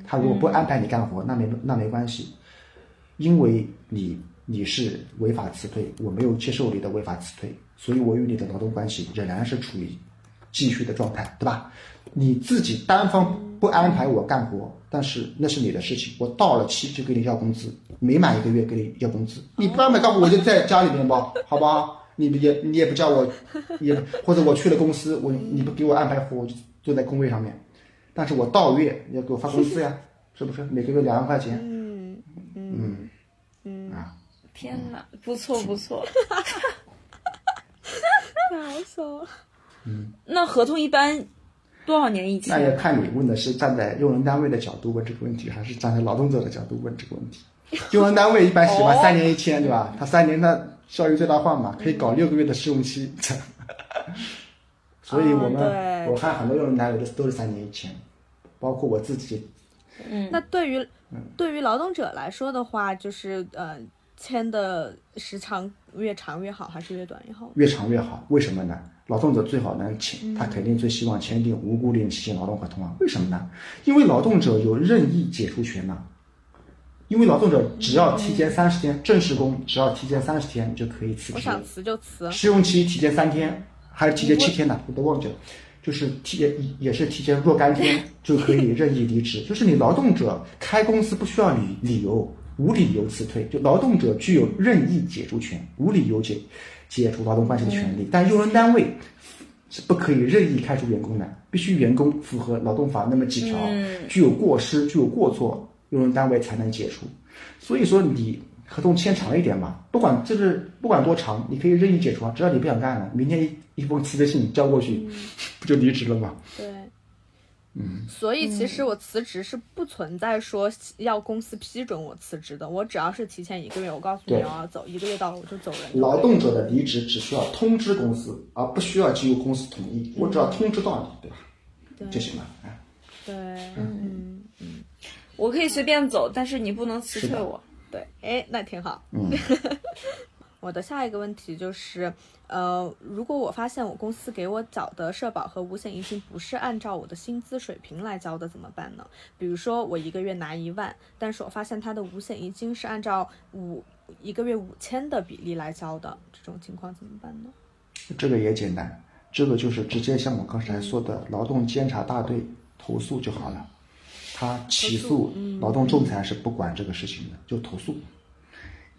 他如果不安排你干活，那没关系，因为你是违法辞退，我没有接受你的违法辞退，所以我与你的劳动关系仍然是处于继续的状态，对吧？你自己单方不安排我干活，但是那是你的事情，我到了期就给你要工资，每满1个月给你要工资。你不安排干活，我就在家里面吧，好吧？你也不叫我，也或者我去了公司，你不给我安排活，我就坐在工位上面。但是我到月要给我发工资呀，是不是？每个月2万块钱。天哪，不错。好笑。那合同一般多少年以前？那要看你问的是站在用人单位的角度问这个问题，还是站在劳动者的角度问这个问题。用人单位一般喜欢3年1签，对吧？他3年的效益最大化嘛，可以搞6个月的试用期。所以我看很多用人单位都是3年1签，包括我自己。那对于劳动者来说的话，就是签的时长越长越好还是越短越好？越长越好，为什么呢？劳动者最好能签，他肯定最希望签订无固定期限劳动合同啊。为什么呢？因为劳动者有任意解除权嘛。因为劳动者只要提前30天，正式工只要提前30天就可以辞职。我想辞就辞。试用期提前3天，还是提前7天呢？我都忘记了，就是也是提前若干天就可以任意离职。就是你劳动者开公司不需要你理由。无理由辞退，就劳动者具有任意解除权，无理由解除劳动关系的权利。但用人单位是不可以任意开除员工的，必须员工符合劳动法那么几条，具有过失、具有过错，用人单位才能解除。所以说，你合同签长一点嘛，不管多长，你可以任意解除啊，只要你不想干了，明天一封辞职信交过去，不就离职了吗？对。所以其实我辞职是不存在说要公司批准我辞职的，我只要是提前1个月，我告诉你我要走，1个月到了我就走人。劳动者的离职只需要通知公司，而不需要经过公司同意，我只要通知到你，对吧？对就行了。对，我可以随便走，但是你不能辞退我。对，哎，那挺好。我的下一个问题就是，如果我发现我公司给我缴的社保和五险一金不是按照我的薪资水平来交的，怎么办呢？比如说我1个月拿1万，但是我发现他的五险一金是按照1个月5000的比例来交的，这种情况怎么办呢？这个也简单，这个就是直接像我刚才说的劳动监察大队投诉就好了，他起诉劳动仲裁是不管这个事情的，就投诉。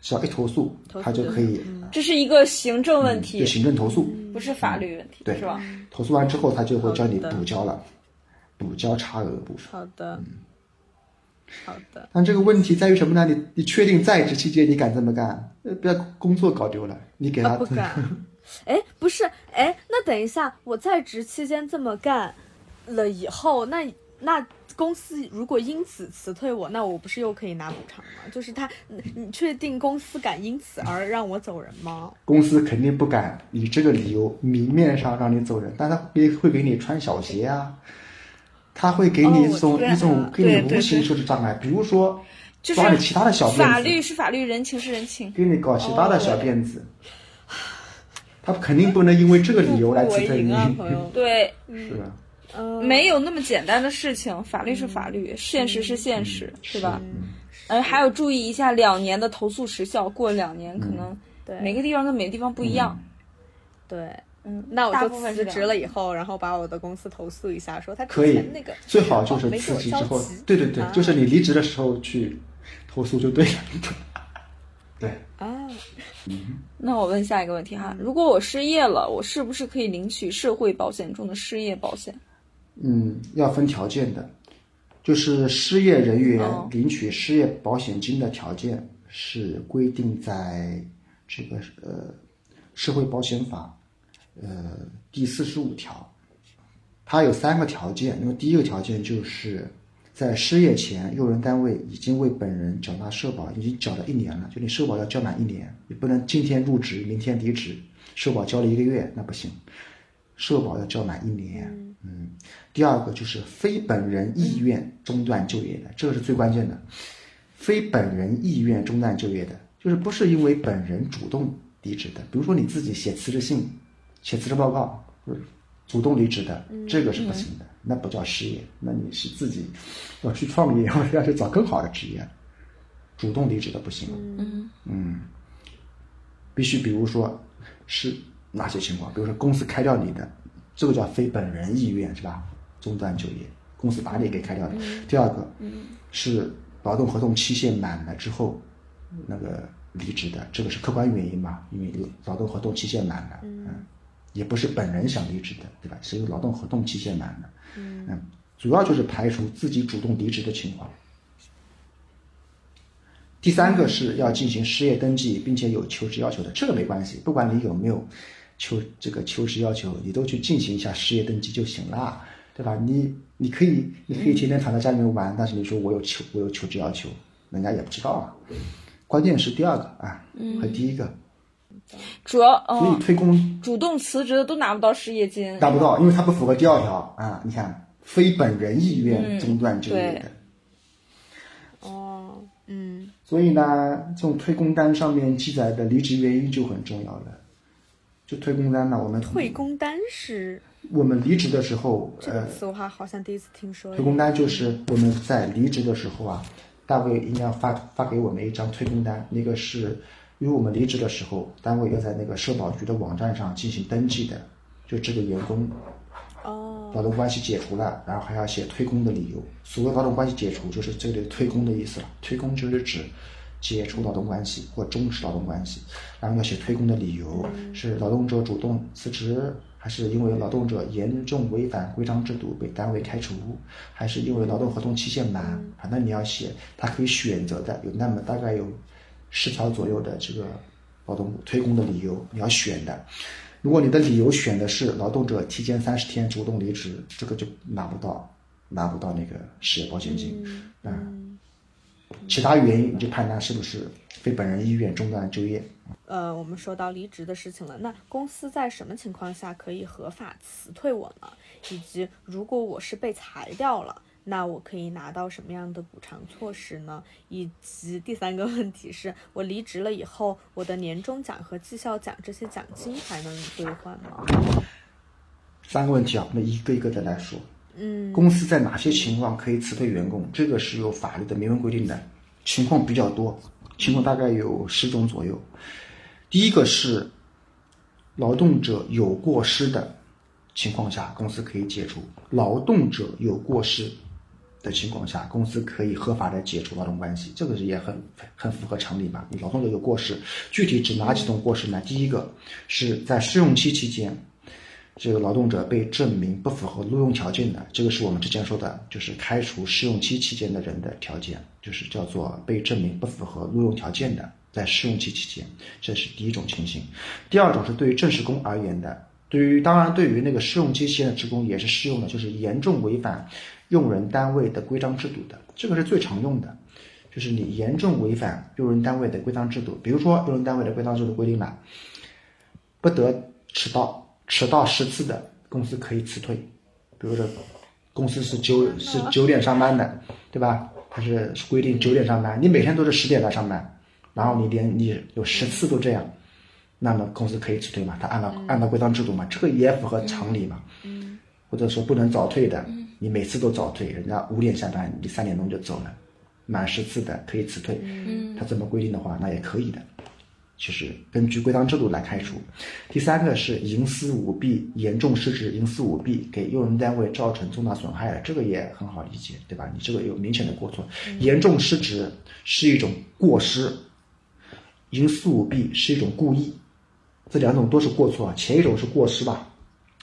只要一投诉，他就可以。这是一个行政问题，就行政投诉，不是法律问题，对，是吧？投诉完之后，他就会叫你补交了，补交差额部分。好的。但这个问题在于什么呢？你确定在职期间你敢这么干？不要工作搞丢了，你给他不敢。哎，不是，哎，那等一下，我在职期间这么干了以后，那。公司如果因此辞退我，那我不是又可以拿补偿吗？就是你确定公司敢因此而让我走人吗？公司肯定不敢以这个理由明面上让你走人，但他会给你穿小鞋啊，他会给你一种给你无形设置障碍，比如说抓你其他的小辫子，就是法律是法律，人情是人情，给你搞其他的小辫子。他肯定不能因为这个理由来辞退你。对，是吧？没有那么简单的事情，法律是法律，现实是现实，对吧？还有注意一下2年的投诉时效，过2年可能每个地方跟每个地方不一样。对，那我就辞职了以后，然后把我的公司投诉一下，说他之前那个可以，最好就是辞职之后，对对对，就是你离职的时候去投诉就对了。对啊，那我问下一个问题哈，如果我失业了，我是不是可以领取社会保险中的失业保险？要分条件的，就是失业人员领取失业保险金的条件是规定在这个社会保险法第45条，它有3个条件。那么第一个条件就是在失业前，用人单位已经为本人缴纳社保，已经缴了1年了，就你社保要交满1年，你不能今天入职明天离职，社保交了1个月那不行，社保要交满1年。第二个就是非本人意愿中断就业的，这个是最关键的。非本人意愿中断就业的，就是不是因为本人主动离职的，比如说你自己写辞职信、写辞职报告，主动离职的，这个是不行的，那不叫失业，那你是自己要去创业或者要去找更好的职业，主动离职的不行。必须，比如说是哪些情况？比如说公司开掉你的，这个叫非本人意愿，是吧？中断就业，公司把你给开掉的。第二个是劳动合同期限满了之后那个离职的，这个是客观原因嘛，因为劳动合同期限满了，也不是本人想离职的，对吧？是因为劳动合同期限满了。主要就是排除自己主动离职的情况。第3个是要进行失业登记并且有求职要求的，这个没关系，不管你有没有这个求职要求，你都去进行一下失业登记就行了，对吧？你可以天天躺在家里面玩，但是你说我有求职要求，人家也不知道啊。关键是第2个啊和第1个，主要所以推工主动辞职的都拿不到失业金，拿不到，因为它不符合第2条啊。你看，非本人意愿中断就业的。所以呢，这种退工单上面记载的离职原因就很重要了。就退工单呢，我们退工单是我们离职的时候，这个词我还好像第一次听说。退工单就是我们在离职的时候啊，单位应该发给我们一张退工单，那个是因为我们离职的时候，单位要在那个社保局的网站上进行登记的，就这个员工劳动关系解除了，然后还要写退工的理由。所谓劳动关系解除，就是这里退工的意思了。退工就是指解除劳动关系或终止劳动关系，然后要写退工的理由，是劳动者主动辞职，还是因为劳动者严重违反规章制度被单位开除，还是因为劳动合同期限满，反正你要写。他可以选择的有那么大概有10条左右的这个劳动退工的理由你要选的。如果你的理由选的是劳动者提前30天主动离职，这个就拿不到那个失业保险金。其他原因你就判断是不是非本人意愿中断就业。我们说到离职的事情了，那公司在什么情况下可以合法辞退我呢？以及如果我是被裁掉了，那我可以拿到什么样的补偿措施呢？以及第3个问题是，我离职了以后，我的年终奖和绩效奖这些奖金还能兑换吗？3个问题啊，我们一个一个的来说。公司在哪些情况可以辞退员工？这个是有法律的明文规定的，情况比较多，情况大概有10种左右。第1个是劳动者有过失的情况下，公司可以解除。劳动者有过失的情况下，公司可以合法的解除劳动关系，这个也很符合常理吧？你劳动者有过失，具体指哪几种过失呢？第1个是在试用期期间，这个劳动者被证明不符合录用条件的，这个是我们之前说的，就是开除试用期期间的人的条件，就是叫做被证明不符合录用条件的，在试用期期间，这是第1种情形。第2种是对于正式工而言的，当然对于那个试用期期间的职工也是适用的，就是严重违反用人单位的规章制度的，这个是最常用的，就是你严重违反用人单位的规章制度。比如说用人单位的规章制度规定了，不得迟到10次的，公司可以辞退。比如说公司是9点上班的，对吧？它是规定9点上班，你每天都是10点来上班，然后你有10次都这样，那么公司可以辞退嘛？它按照规章制度嘛，这个也符合常理嘛。或者说不能早退的，你每次都早退，人家5点下班，你3点钟就走了，满10次的可以辞退，他这么规定的话，那也可以的。就是根据规章制度来开除。第三个是营私舞弊，严重失职，营私舞弊给用人单位造成重大损害了，这个也很好理解，对吧？你这个有明显的过错，严重失职是一种过失，营私舞弊是一种故意，这两种都是过错，前一种是过失吧，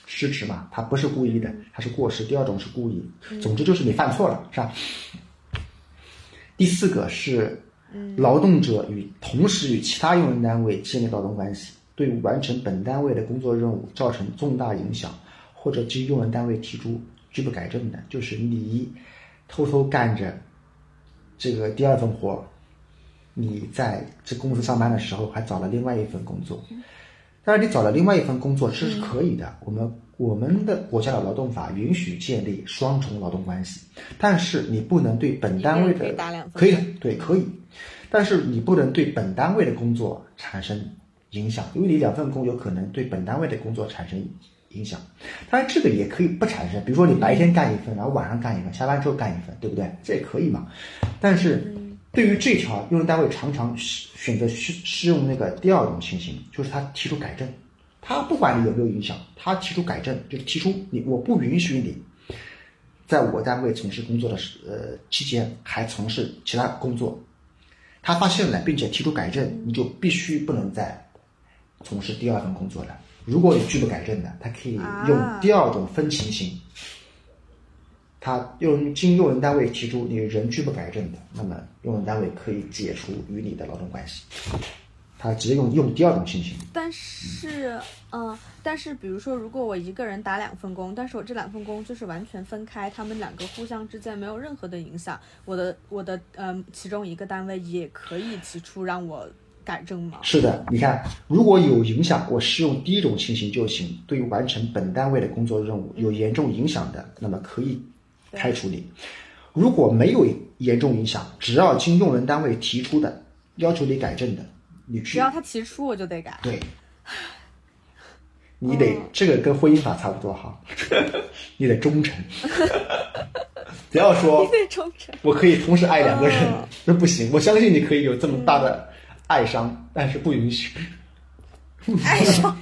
失职嘛，它不是故意的，它是过失；第二种是故意。总之就是你犯错了，是吧？第四个是劳动者同时与其他用人单位建立劳动关系，对完成本单位的工作任务造成重大影响，或者基于用人单位提出拒不改正的，就是你偷偷干着这个第二份活，你在这公司上班的时候还找了另外一份工作。当然你找了另外一份工作这是可以的，我们的国家的劳动法允许建立双重劳动关系，但是你不能对本单位的可以，但是你不能对本单位的工作产生影响，因为你两份工有可能对本单位的工作产生影响。当然这个也可以不产生，比如说你白天干一份，然后晚上干一份，下班之后干一份，对不对？这也可以嘛。但是对于这条，用人单位常常选择适用那个第二种情形，就是他提出改正，他不管你有没有影响，他提出改正，就是提出我不允许你在我单位从事工作的期间还从事其他工作，他发现了并且提出改正，你就必须不能再从事第二份工作了。如果你拒不改正的，他可以用第二种分情形，他经用人单位提出你人拒不改正的，那么用人单位可以解除与你的劳动关系。他直接用第二种情形。但是但是比如说如果我一个人打2份工，但是我这2份工就是完全分开，他们两个互相之间没有任何的影响，我的其中一个单位也可以提出让我改正吗？是的，你看如果有影响，我适用第一种情形就行，对于完成本单位的工作任务有严重影响的，那么可以开除你。如果没有严重影响，只要经用人单位提出的要求你改正的，只要他提出我就得改。对，你得这个跟婚姻法差不多哈，你得忠诚，不要说我可以同时爱2个人，那不行。我相信你可以有这么大的爱伤，但是不允许。爱上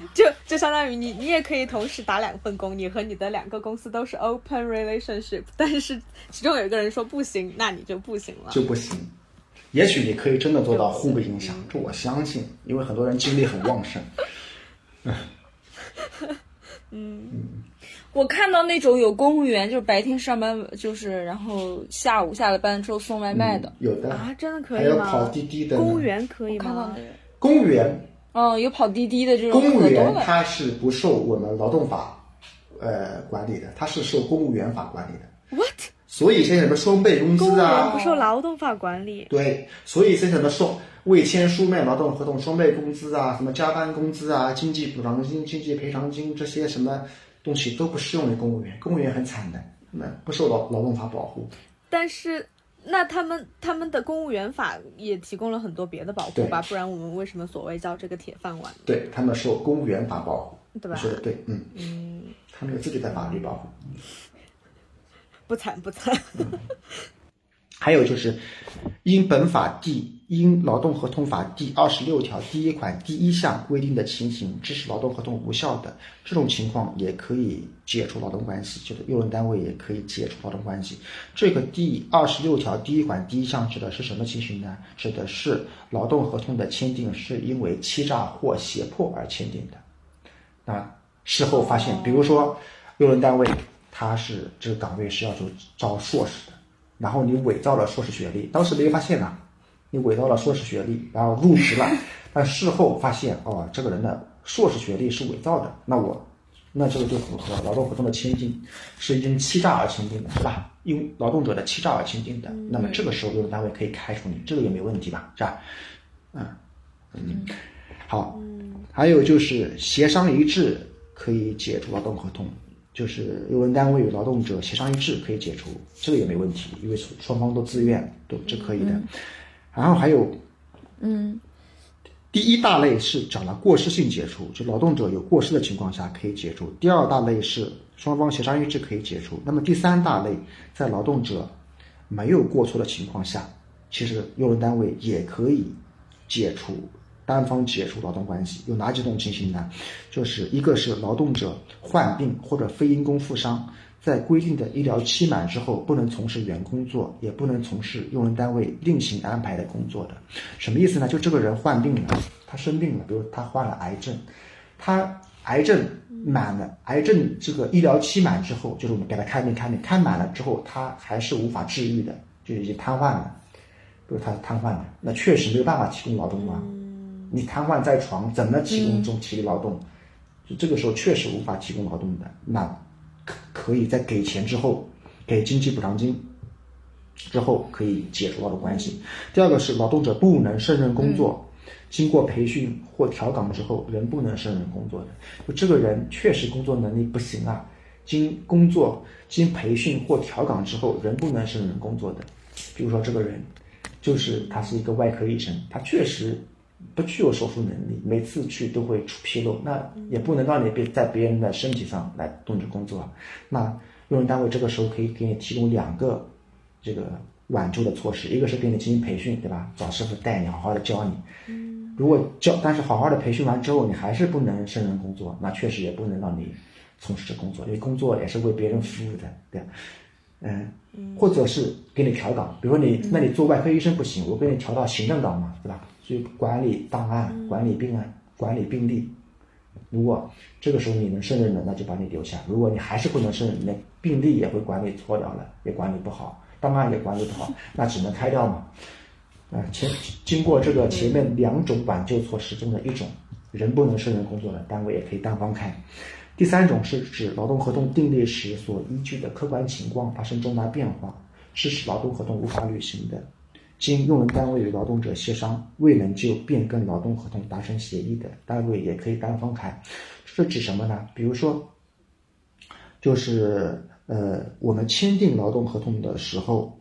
就相当于你也可以同时打2份工，你和你的2个公司都是 open relationship， 但是其中有一个人说不行，那你就不行了，就不行。也许你可以真的做到互不影响，这我相信，因为很多人精力很旺盛。我看到那种有公务员就是白天上班，就是然后下午下了班之后送外卖的，有的啊，真的可以吗？还有跑滴滴的公务员可以吗？我看到那个公务员。有跑滴滴的这种公务员，他是不受我们劳动法管理的，他是受公务员法管理的。What？ 所以现在什么双倍工资啊，公务员不受劳动法管理。对，所以现在什么未签书面劳动合同双倍工资啊，什么加班工资啊，经济补偿金、经济赔偿金这些什么东西都不适用于公务员，公务员很惨的，不受劳动法保护。但是。那他们的公务员法也提供了很多别的保护吧，不然我们为什么所谓叫这个铁饭碗？对，他们受公务员法保护，对吧？说的对，他们有自己的法律保护，不惨不惨。还有就是，因本法因劳动合同法第26条第1款第1项规定的情形，致使劳动合同无效的，这种情况也可以解除劳动关系，就是用人单位也可以解除劳动关系。这个第26条第1款第1项指的是什么情形呢？指的是劳动合同的签订是因为欺诈或胁迫而签订的。那事后发现，比如说用人单位他是这个岗位是要求招硕士的。然后你伪造了硕士学历，当时没发现啊，你伪造了硕士学历，然后入职了，但事后发现这个人的硕士学历是伪造的，那这个就符合劳动合同的签订是因欺诈而签订的，是吧？因劳动者的欺诈而签订的，那么这个时候用人单位可以开除你，这个也没问题吧，是吧？好，还有就是协商一致可以解除劳动合同。就是用人单位与劳动者协商一致可以解除，这个也没问题，因为双方都自愿，都这可以的。然后还有，第一大类是讲了过失性解除，就劳动者有过失的情况下可以解除；第二大类是双方协商一致可以解除。那么第三大类，在劳动者没有过错的情况下，其实用人单位也可以解除单方解除劳动关系。有哪几种情形呢？就是一个是劳动者患病或者非因公负伤，在规定的医疗期满之后不能从事原工作，也不能从事用人单位另行安排的工作的。什么意思呢？就这个人患病了，他生病了，比如他患了癌症，他癌症满了，癌症这个医疗期满之后，就是我们给他看病看满了之后，他还是无法治愈的，就已经瘫痪了。比如他瘫痪了，那确实没有办法提供劳动啊，你瘫痪在床怎么提供这种体力劳动？就这个时候确实无法提供劳动的，那可以在给钱之后，给经济补偿金之后可以解除劳动关系。第二个是劳动者不能胜任工作，经过培训或调岗之后，人不能胜任工作的，就这个人确实工作能力不行啊，经工作经培训或调岗之后，人不能胜任工作的。比如说这个人就是他是一个外科医生，他确实不具有手术能力，每次去都会出纰漏，那也不能让你在别人的身体上来动着工作。那用人单位这个时候可以给你提供两个这个挽救的措施，一个是给你进行培训，对吧？找师傅带你，好好的教你。如果教，但是好好的培训完之后，你还是不能胜任工作，那确实也不能让你从事这工作，因为工作也是为别人服务的，对吧？或者是给你调岗，比如说你那你做外科医生不行，我给你调到行政岗嘛，对吧？去管理档案、管理病案、管理病例。如果这个时候你能胜任的，那就把你留下；如果你还是不能胜任，你的病例也会管理错掉了，也管理不好，档案也管理不好，那只能开掉嘛。经过这个前面两种挽救措施中的一种，人不能胜任工作的，单位也可以单方开。第三种是指劳动合同订立时所依据的客观情况发生重大变化，致使劳动合同无法履行的，经用人单位与劳动者协商未能就变更劳动合同达成协议的，单位也可以单方开。这指什么呢？比如说就是我们签订劳动合同的时候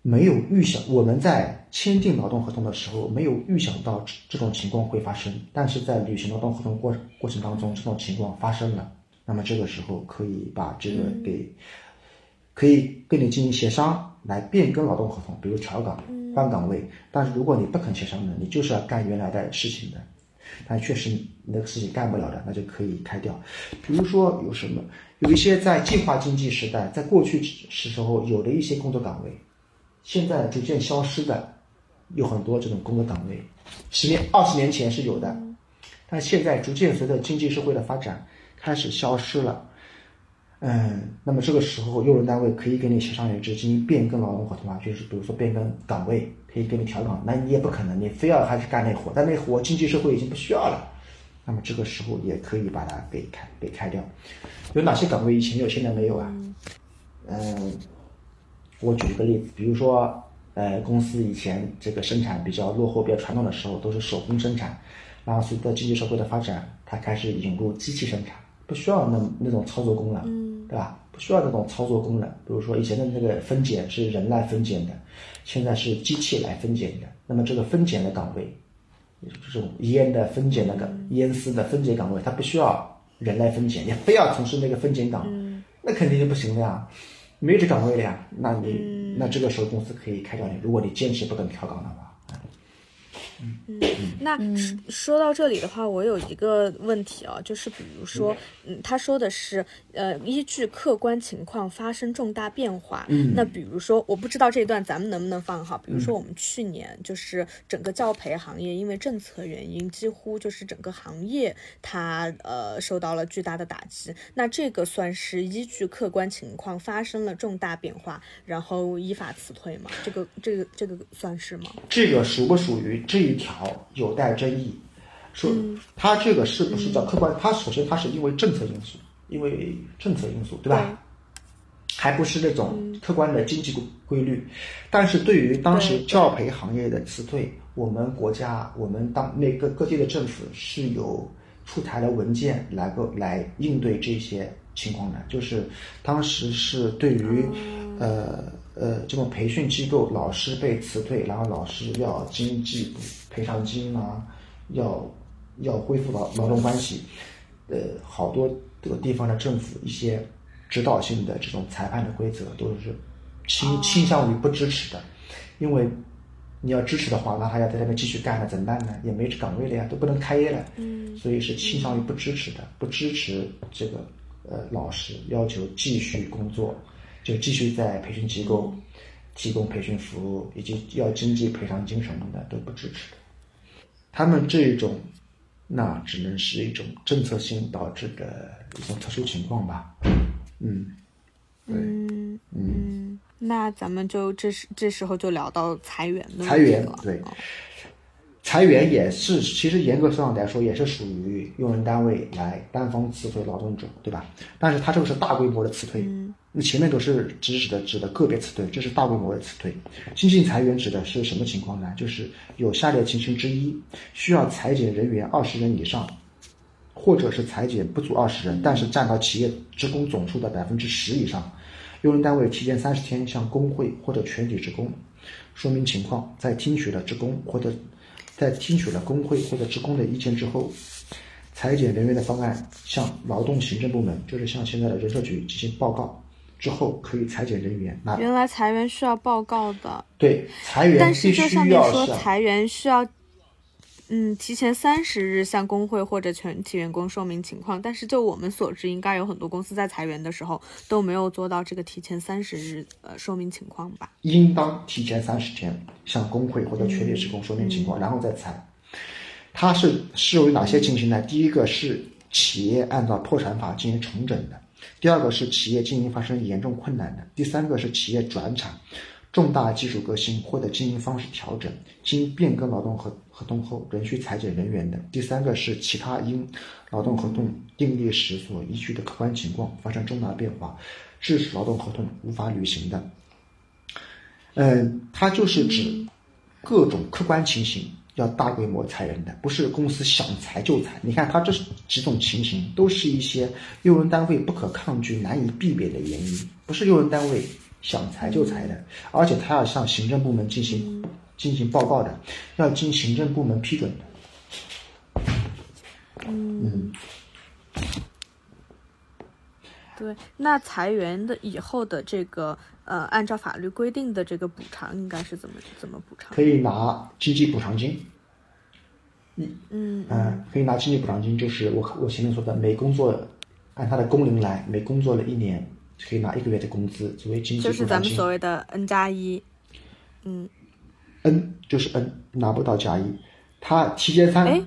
没有预想，我们在签订劳动合同的时候没有预想到这种情况会发生，但是在履行劳动合同过程当中，这种情况发生了，那么这个时候可以把这个可以跟你进行协商来变更劳动合同，比如调岗、换岗位。但是如果你不肯协商的，你就是要干原来的事情的，但确实你那个事情干不了的，那就可以开掉。比如说有一些在计划经济时代，在过去时候有的一些工作岗位，现在逐渐消失的有很多这种工作岗位，10年、20年前是有的，但现在逐渐随着经济社会的发展开始消失了。那么这个时候用人单位可以给你协商一致进行变更劳动合同啊，就是比如说变更岗位，可以给你调岗，那你也不可能你非要还是干那活，但那活经济社会已经不需要了，那么这个时候也可以把它给开掉。有哪些岗位以前有现在没有啊？我举一个例子，比如说，公司以前这个生产比较落后、比较传统的时候，都是手工生产，然后随着经济社会的发展，它开始引入机器生产，不需要那种操作工了，对吧？不需要那种操作工了。比如说以前的那个分拣是人来分拣的，现在是机器来分拣的。那么这个分拣的岗位，这种烟的分拣烟丝的分拣岗位，它不需要人来分拣，你非要从事那个分拣岗，那肯定就不行的呀。没有这岗位了呀，那这个时候公司可以开掉你，如果你坚持不肯调岗的话。那说到这里的话，我有一个问题啊，就是比如说，他说的是，依据客观情况发生重大变化。那比如说，我不知道这一段咱们能不能放哈。比如说，我们去年就是整个教培行业，因为政策原因，几乎就是整个行业它受到了巨大的打击。那这个算是依据客观情况发生了重大变化，然后依法辞退吗？这个算是吗？这个属不属于这一条有待争议，说它这个是不是叫客观？它首先它是因为政策因素，对吧？还不是那种客观的经济规律。但是对于当时教培行业的辞退，我们国家我们各地的政府是有出台了文件来应对这些情况的。就是当时是对于这种培训机构老师被辞退，然后老师要经济赔偿金啊，要恢复劳动关系，好多这个地方的政府一些指导性的这种裁判的规则都是倾向于不支持的，因为你要支持的话，那还要在那边继续干了，怎么办呢？也没岗位了呀，都不能开业了。所以是倾向于不支持的，不支持这个老师要求继续工作，就继续在培训机构提供培训服务，以及要经济赔偿金什么的都不支持的。他们这种，那只能是一种政策性导致的一种特殊情况吧。对，那咱们就这时候就聊到裁员了。对，裁员也是，其实严格上来说也是属于用人单位来单方辞退劳动者，对吧？但是它这个是大规模的辞退，那前面都是指的个别辞退，这是大规模的辞退。经济裁员指的是什么情况呢？就是有下列情形之一，需要裁减人员20人以上，或者是裁减不足20人，但是占到企业职工总数的10%以上。用人单位提前30天向工会或者全体职工说明情况，在听取了工会或者职工的意见之后，裁减人员的方案向劳动行政部门，就是向现在的人社局进行报告之后，可以裁减人员。原来裁员需要报告的。对，裁员必须要。但是这上面说裁员需要提前30日向工会或者全体员工说明情况，但是就我们所知，应该有很多公司在裁员的时候都没有做到这个提前30日说明情况吧？应当提前30天向工会或者全体职工说明情况，然后再裁。它是视为哪些情形呢？第一个是企业按照破产法进行重整的，第二个是企业经营发生严重困难的，第三个是企业转产、重大技术革新或者经营方式调整，经变更劳动合同后仍需裁减人员的。第三个是其他因劳动合同订立时所依据的客观情况发生重大变化，致使劳动合同无法履行的。它就是指各种客观情形要大规模裁人的，不是公司想裁就裁。你看它这几种情形都是一些用人单位不可抗拒、难以避免的原因，不是用人单位想裁就裁的，而且他要向行政部门进行报告的，要经行政部门批准的。对，那裁员的以后的这个按照法律规定的这个补偿应该是怎么补偿？可以拿经济补偿金。可以拿经济补偿金，就是我前面说的，每工作按他的工龄来，每工作了1年。可以拿1个月的工资作为经济补偿金，就是咱们所谓的 N+1。N 就是 N 拿不到加一，他提前三。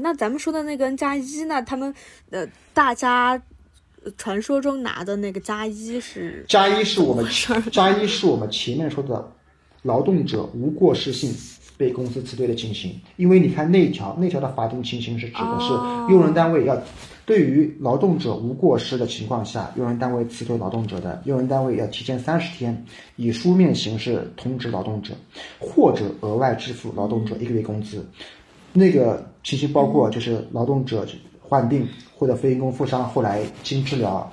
那咱们说的那个 N+1，那他们大家传说中拿的那个+1 是？加一是我们前面说的劳动者无过失性被公司辞退的情形，因为你看那条的法定情形是指的是用人单位要。对于劳动者无过失的情况下，用人单位辞退劳动者的，用人单位要提前30天以书面形式通知劳动者，或者额外支付劳动者1个月工资。那个情形包括就是劳动者患病或者非因工负伤，后来经治疗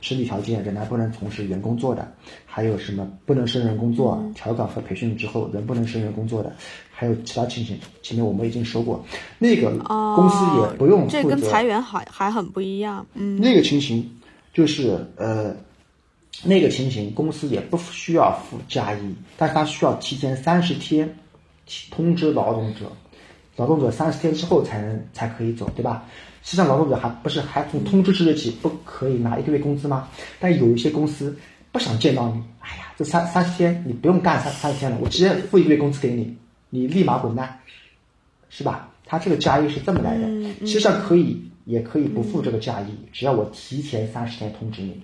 身体条件仍然不能从事原工作的，还有什么不能胜任工作、调岗和培训之后仍不能胜任工作的，还有其他情形，前面我们已经说过，那个公司也不用负责。这跟裁员还很不一样。那个情形就是那个情形公司也不需要付+1，但是他需要提前30天通知劳动者，劳动者30天之后才可以走，对吧？实际上，劳动者还从通知之日起不可以拿1个月工资吗？但有一些公司不想见到你，哎呀，这三十天你不用干三十天了，我直接付1个月工资给你，你立马滚蛋，是吧？他这个+1是这么来的，实际上也可以不付这个+1，只要我提前30天通知你，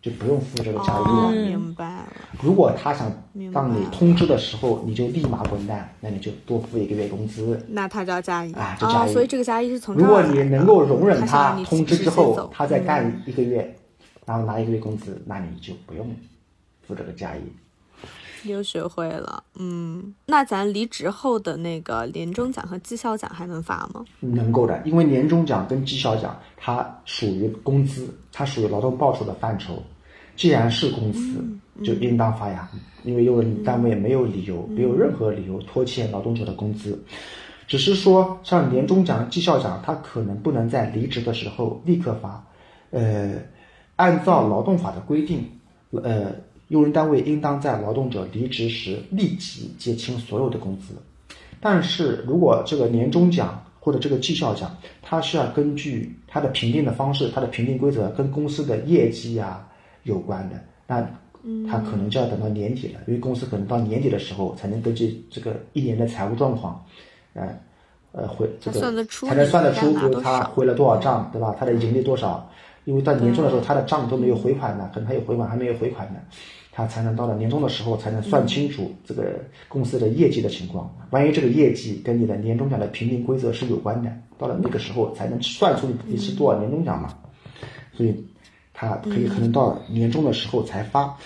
就不用付这个+1了。明白了。如果他想让你通知的时候你就立马滚蛋，那你就多付1个月工资，那他就要+1啊，就+1。所以这个+1是从，如果你能够容忍他通知之后他再干1个月，然后拿1个月工资，那你就不用付这个+1。又学会了。那咱离职后的那个年终奖和绩效奖还能发吗？能够的，因为年终奖跟绩效奖它属于工资，它属于劳动报酬的范畴，既然是公司，就应当发呀，因为用人单位没有理由，没有任何理由拖欠劳动者的工资。只是说像年终奖、绩效奖，它可能不能在离职的时候立刻发，按照劳动法的规定，用人单位应当在劳动者离职时立即结清所有的工资。但是如果这个年终奖或者这个绩效奖，它是要根据它的评定的方式、它的评定规则跟公司的业绩啊有关的，那它可能就要等到年底了，因为公司可能到年底的时候才能根据这个一年的财务状况，才能算得出他回了多少账，对吧？他的盈利多少？因为到年终的时候，他的账都没有回款呢，可能还有回款还没有回款呢，他才能到了年终的时候才能算清楚这个公司的业绩的情况。万一这个业绩跟你的年终奖的评定规则是有关的，到了那个时候才能算出你是多少年终奖嘛。所以，他可能到年终的时候才发。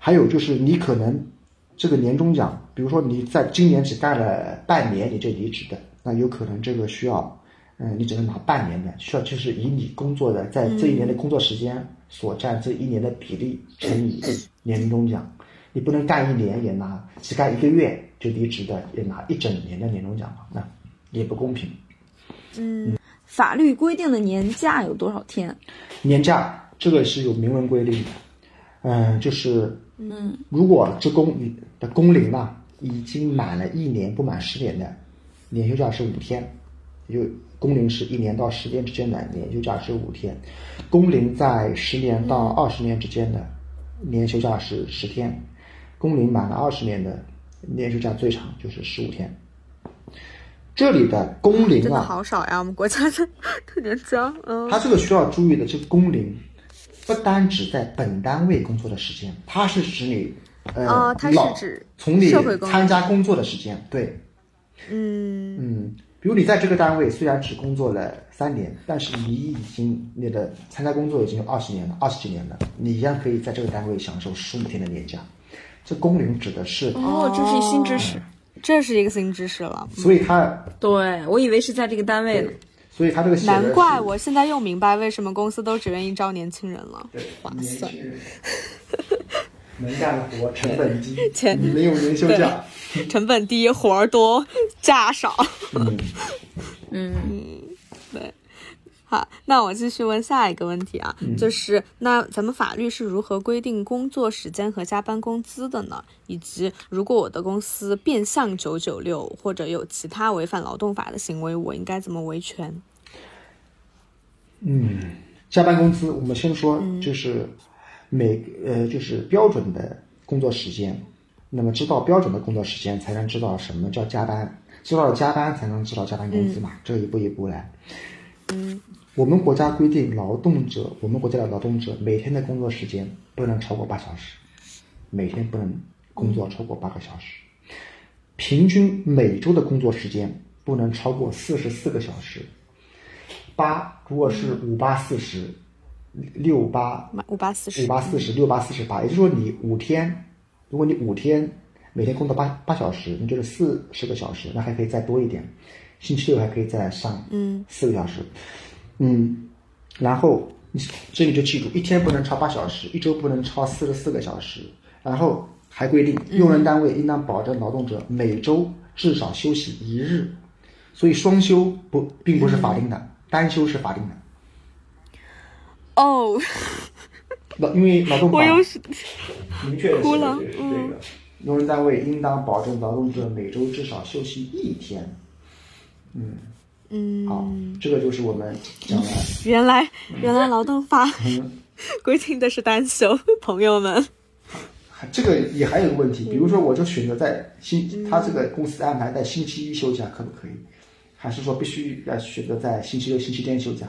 还有就是你可能这个年终奖，比如说你在今年只干了半年你就离职的，那有可能这个需要，你只能拿半年的，需要就是以你工作的在这一年的工作时间所占这一年的比例乘以年终奖，你不能干一年也拿，只干一个月就离职的也拿一整年的年终奖嘛，那也不公平。法律规定的年假有多少天？年假这个是有明文规定的，就是如果职工你的工龄啊已经满了一年不满10年的，年休假是5天，就工龄是1年到10年之间的，年休假是5天；工龄在10年到20年之间的，年休假是10天；工龄满了20年的，年休假最长就是15天。这里的工龄啊，真的好少呀！我们国家的特别脏。他这个需要注意的，这个工龄不单只在本单位工作的时间，它是指你它是指从你参加工作的时间，对。比如你在这个单位虽然只工作了3年，但是你的参加工作已经有20几年了，你一样可以在这个单位享受15天的年假。这工龄指的是这是新知识，这是一个新知识了。所以他对我以为是在这个单位呢，所以他这个难怪我现在又明白为什么公司都只愿意招年轻人了。对，哇塞，能干的活成本低，你没有年休假，成本低，活儿多，假少。对。好，那我继续问下一个问题啊，就是那咱们法律是如何规定工作时间和加班工资的呢？以及如果我的公司变相996或者有其他违反劳动法的行为，我应该怎么维权？加班工资我们先说，就是就是标准的工作时间，那么知道标准的工作时间才能知道什么叫加班，知道加班才能知道加班工资嘛，这一步一步来。我们国家规定我们国家的劳动者每天的工作时间不能超过8小时，每天不能工作超过8个小时，平均每周的工作时间不能超过44个小时。如果是5×8=40，6×8=40，6×8=48，也就是说你如果你五天每天工作8小时，那就是40个小时，那还可以再多一点，星期6还可以再上4个小时。然后这里就记住，一天不能超8小时，一周不能超44个小时。然后还规定，用人单位应当保证劳动者每周至少休息1日，所以双休并不是法定的，单休是法定的。因为劳动法明确的是对的，用人单位应当保证劳动者每周至少休息1天。好，这个就是我们讲了。原来劳动法规定的是单休，朋友们。这个也还有个问题，比如说我就选择他这个公司安排在星期1休假，可不可以？还是说必须要选择在星期6、星期天休假？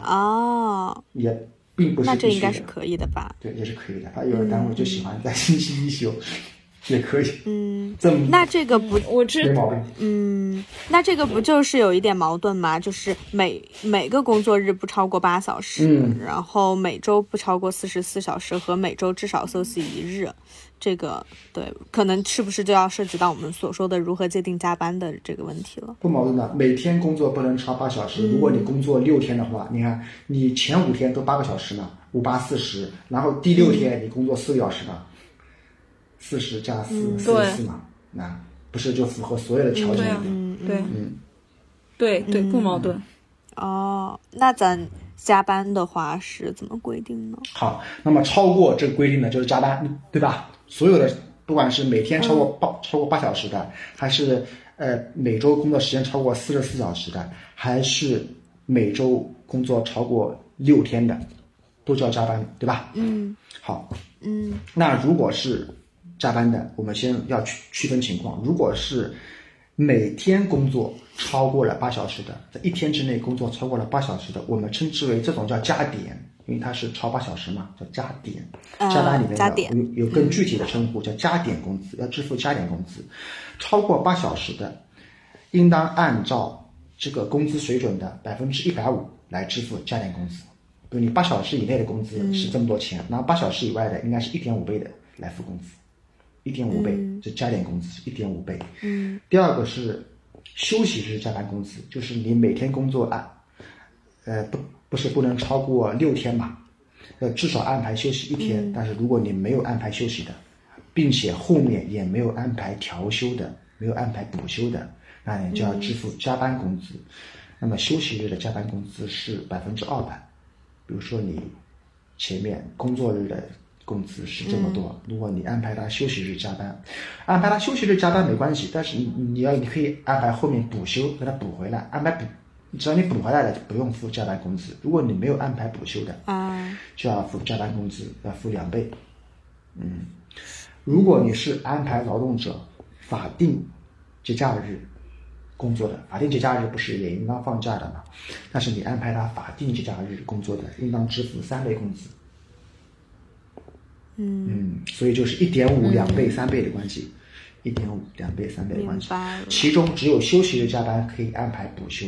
也并不是必须的，那这应该是可以的吧？对，也是可以的。他有的单位就喜欢在星期1休，也可以。那这个不，我知道。那这个不就是有一点矛盾吗？就是每个工作日不超过8小时，然后每周不超过44小时和每周至少休息1日，这个对，可能是不是就要涉及到我们所说的如何界定加班的这个问题了？不矛盾的，每天工作不能超8小时。如果你工作6天的话，你看你前5天都8个小时呢，5×8=40，然后第6天你工作4个小时呢。40+4，44嘛，那不是就符合所有的条件了？对。对对，不矛盾。哦，那咱加班的话是怎么规定呢？好，那么超过这个规定呢，就是加班，对吧？所有的不管是每天超过八小时的，还是每周工作时间超过44小时的，还是每周工作超过6天的，都叫加班，对吧？嗯，好，嗯，那如果是加班的，我们先要区分情况。如果是每天工作超过了8小时的，在一天之内工作超过了8小时的，我们称之为这种叫加点，因为它是超8小时嘛，叫加点。加班里面 有更具体的称呼，叫加点工资，要支付加点工资。超过8小时的，应当按照这个工资水准的150%来支付加点工资。比如你8小时以内的工资是这么多钱，然后8小时以外的应该是 1.5 倍的来付工资。1.5倍是加点工资，1.5倍。嗯。第二个是休息日加班工资，就是你每天工作不能超过6天吧，至少安排休息1天。但是如果你没有安排休息的，并且后面也没有安排调休的，没有安排补休的，那你就要支付加班工资。那么休息日的加班工资是200%，比如说你前面工作日的工资是这么多，如果你安排他休息日加班，安排他休息日加班没关系，但是你可以安排后面补休给他补回来，只要你补回来了就不用付加班工资。如果你没有安排补休的，就要付加班工资，要付2倍。嗯，如果你是安排劳动者法定节假日工作的，法定节假日不是也应当放假的吗？但是你安排他法定节假日工作的，应当支付3倍工资。嗯，所以就是1.5、2倍、3倍的关系，1.5、2倍、3倍的关系。其中只有休息日加班可以安排补休。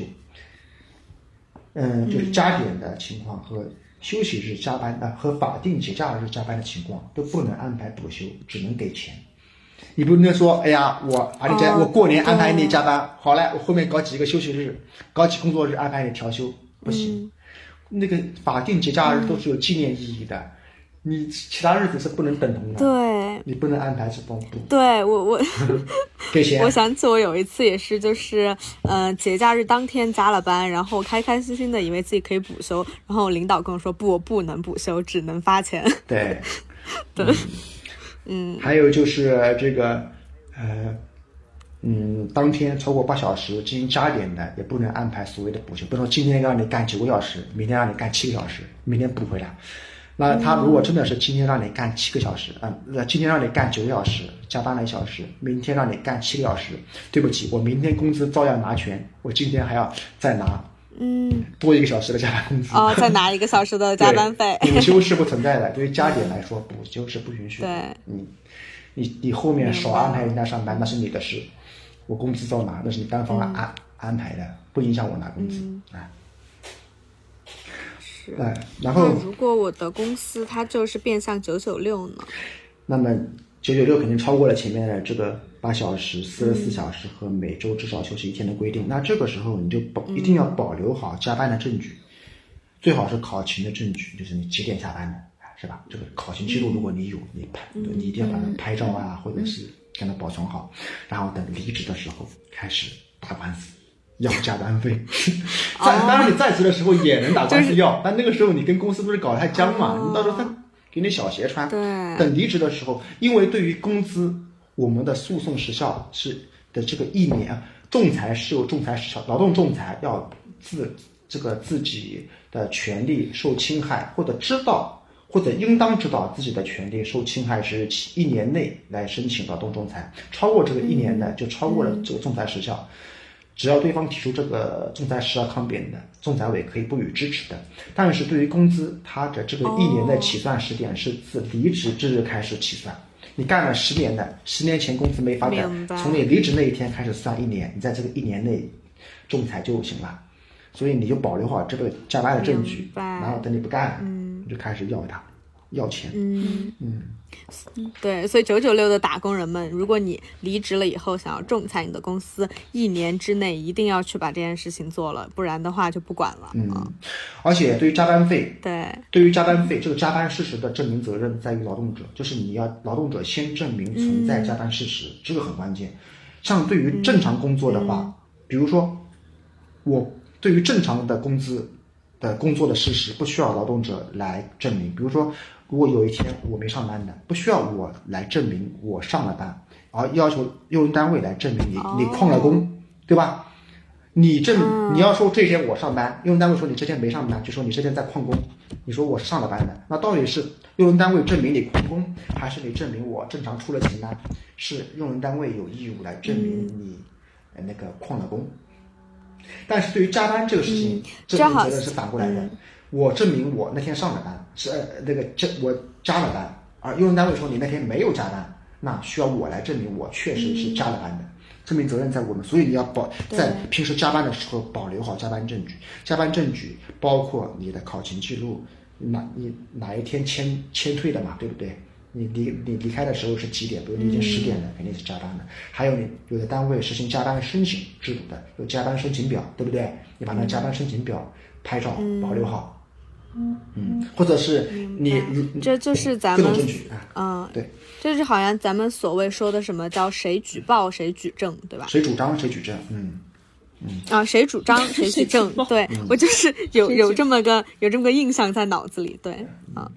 就是加点的情况和休息日加班和法定节假日加班的情况都不能安排补休，只能给钱。你不能说，哎呀，我过年安排你加班，好嘞，我后面搞几个休息日，搞几工作日安排你调休，不行。那个法定节假日都是有纪念意义的。你其他日子是不能等同的，对，你不能安排这种。对，我给钱。我想起我有一次也是，就是节假日当天加了班，然后开开心心的以为自己可以补休，然后领导跟我说不，不能补休，只能发钱。对，对，嗯。还有就是这个当天超过8小时进行加点的，也不能安排所谓的补休，不能说今天让你干9个小时，明天让你干7个小时，明天补回来。那他如果真的是今天让你干7个小时，今天让你干9个小时，加班了1小时，明天让你干7个小时，对不起，我明天工资照样拿全，我今天还要再拿多1个小时的加班工资，再拿1个小时的加班费。补休是不存在的，对于加点来说，补休是不允许的。对，你后面少安排人家上班那是你的事，我工资照拿，那是你单方安排的，不影响我拿工资啊。对，然后如果我的公司它就是变相996呢？那么996肯定超过了前面的这个8小时、44小时和每周至少休息1天的规定。那这个时候你就一定要保留好加班的证据，最好是考勤的证据，就是你几点下班的，是吧？这个考勤记录如果你有，你一定要把它拍照啊，或者是给它保存好，然后等离职的时候开始打官司。要加班费，当然你在职的时候也能打官司要，但那个时候你跟公司不是搞得太僵嘛，你到时候他给你小鞋穿。对，等离职的时候，因为对于工资，我们的诉讼时效是的这个1年啊，仲裁是有仲裁时效，劳动仲裁要自己的权利受侵害，或者知道或者应当知道自己的权利受侵害时1年内来申请劳动仲裁，超过这个1年的就超过了这个仲裁时效。只要对方提出这个仲裁时效抗辩的，仲裁委可以不予支持的。但是对于工资，它的这个1年的起算时点是自离职之日开始起算。你干了10年的，10年前工资没发的，从你离职那一天开始算1年，你在这个1年内仲裁就行了。所以你就保留好这个加班的证据，然后等你不干了，你就开始要他。要钱。对，所以996的打工人们，如果你离职了以后想要仲裁你的公司，1年之内一定要去把这件事情做了，不然的话就不管了。而且对于加班费，对于加班费，这个加班事实的证明责任在于劳动者，就是你要劳动者先证明存在加班事实，这个很关键。像对于正常工作的话，比如说我对于正常的工资的工作的事实不需要劳动者来证明。比如说，如果有一天我没上班的，不需要我来证明我上了班，而要求用人单位来证明你旷了工，对吧？你要说这天我上班，用人单位说你这天没上班，就说你这天在旷工，你说我是上了班的，那到底是用人单位证明你旷工，还是你证明我正常出了勤呢？是用人单位有义务来证明你那个旷了工。但是对于加班这个事情，这个责任是反过来的，我证明我那天上了班，是我加了班，而用人单位说你那天没有加班，那需要我来证明我确实是加了班的。证明责任在我们，所以你要在平时加班的时候保留好加班证据。加班证据包括你的考勤记录，你哪一天签退的嘛，对不对？你离开的时候是几点？比如你已经10点了，肯定是加班的。还有你有的单位实行加班申请制度的，有加班申请表，对不对？你把那加班申请表拍照保留好。或者是你这就是咱们各种证据啊，对，这是好像咱们所谓说的什么叫谁举报谁举证，对吧？谁主张谁举证，谁主张谁举证，对，我就是有这么个印象在脑子里，对啊，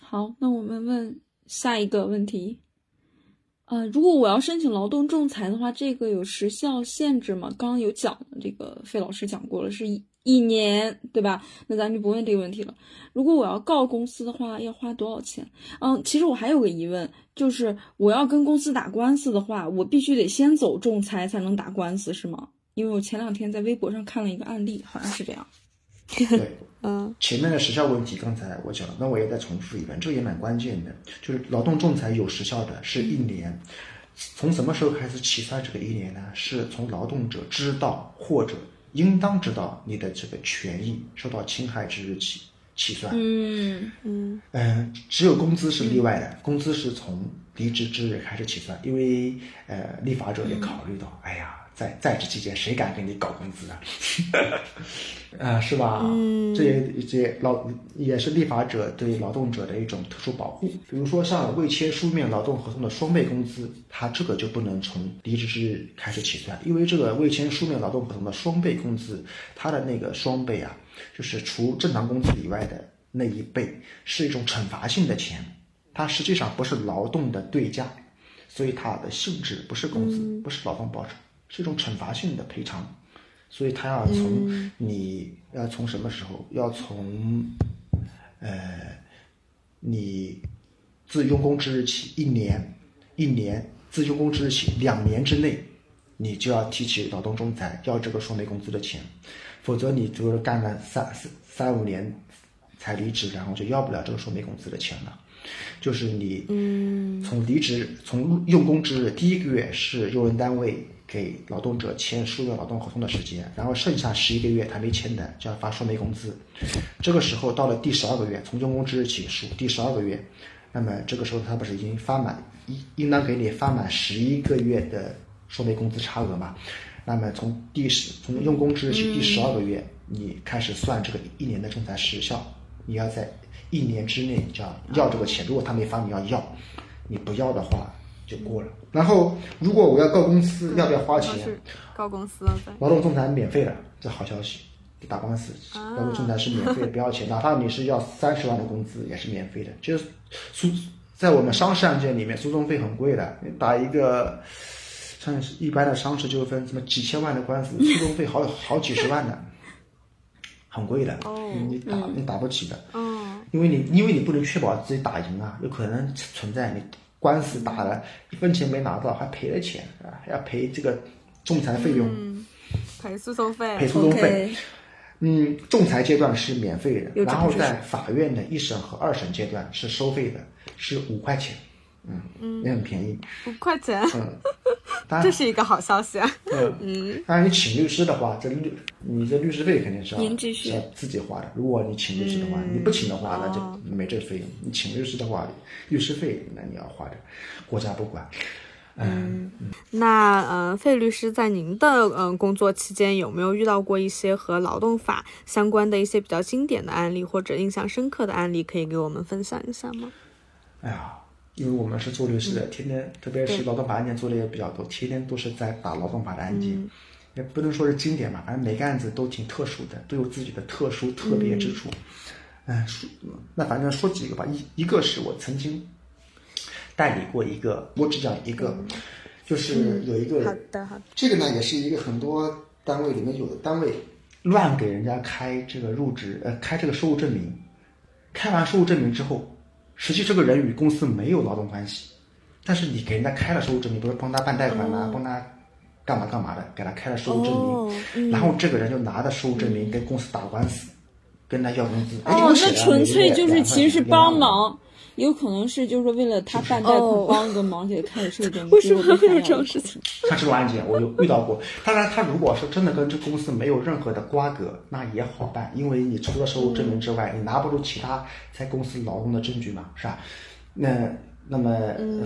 好，那我们问下一个问题。如果我要申请劳动仲裁的话，这个有时效限制吗？刚刚有讲的，这个费老师讲过了，是1年，对吧？那咱就不问这个问题了。如果我要告公司的话，要花多少钱？其实我还有个疑问，就是我要跟公司打官司的话，我必须得先走仲裁才能打官司，是吗？因为我前2天在微博上看了一个案例，好像是这样。对，前面的时效问题刚才我讲了，那我也再重复一遍，这个也蛮关键的，就是劳动仲裁有时效的是1年。从什么时候开始起算这个1年呢？是从劳动者知道或者应当知道你的这个权益受到侵害之日起算。只有工资是例外的，工资是从离职之日开始起算，因为立法者也考虑到，在职期间谁敢给你搞工资啊？是吧？这也是立法者对劳动者的一种特殊保护。比如说像未签书面劳动合同的双倍工资，它这个就不能从离职之日开始起算，因为这个未签书面劳动合同的双倍工资，它的那个双倍啊，就是除正常工资以外的那一倍，是一种惩罚性的钱，它实际上不是劳动的对价，所以它的性质不是工资，不是劳动报酬。是一种惩罚性的赔偿，所以他要从什么时候？要从你自用工之日起1年，自用工之日起2年之内，你就要提起劳动仲裁，要这个双倍工资的钱，否则你就是干了3-5年才离职，然后就要不了这个双倍工资的钱了。就是你从离职从用工之日第一个月是用人单位给劳动者签书面劳动合同的时间，然后剩下11个月还没签的就要发双倍工资。这个时候到了第12个月，从用工之日起数第12个月，那么这个时候他不是已经发满应当给你发满11个月的双倍工资差额嘛？那么从用工之日起第12个月，你开始算这个1年的仲裁时效，你要在1年之内你就要这个钱，如果他没发你要你不要的话就过了。然后如果我要告公司，要不要花钱？告公司劳动仲裁免费的，这好消息，打官司劳动仲裁是免费的，不要钱，哪怕你是要30万的工资也是免费的。就是在我们商事案件里面，诉讼费很贵的，打一个像一般的商事纠纷什么几千万的官司，诉讼费好几十万的，很贵的，你打不起的，因为你不能确保自己打赢啊，有可能存在你官司打了1分钱没拿到还赔了钱，还要赔这个仲裁费用，赔诉讼费。仲裁阶段是免费的，然后在法院的1审和2审阶段是收费的，是5块钱，也很便宜，5块钱，这是一个好消息啊。当然你请律师的话，你这律师费肯定是要自己花的。如果你请律师的话，你不请的话那就没这费用。你请律师的话，律师费那你要花的，国家不管。那费律师在您的工作期间有没有遇到过一些和劳动法相关的一些比较经典的案例或者印象深刻的案例，可以给我们分享一下吗？因为我们是做律师的，天天特别是劳动法案件做的也比较多，天天都是在打劳动法的案件，也不能说是经典吧，反正每个案子都挺特殊的，都有自己的特殊特别之处。那反正说几个吧，一个是我曾经代理过一个，我只讲一个，就是有一个人，这个呢也是一个很多单位里面有的单位乱给人家开这个入职，开这个收入证明，开完收入证明之后，实际这个人与公司没有劳动关系，但是你给人家开了收入证明，比如帮他办贷款啦，帮他干嘛干嘛的，给他开了收入证明，然后这个人就拿着收入证明跟公司打官司，跟他要工资。这纯粹就是其实帮忙，有可能是就是为了他办贷款帮一个忙，给开了收入证明。为什么会有这种事情？像这种案件我就遇到过。当然，他如果是真的跟这公司没有任何的瓜葛，那也好办，因为你除了收入证明之外，你拿不出其他在公司劳动的证据嘛，是吧？那么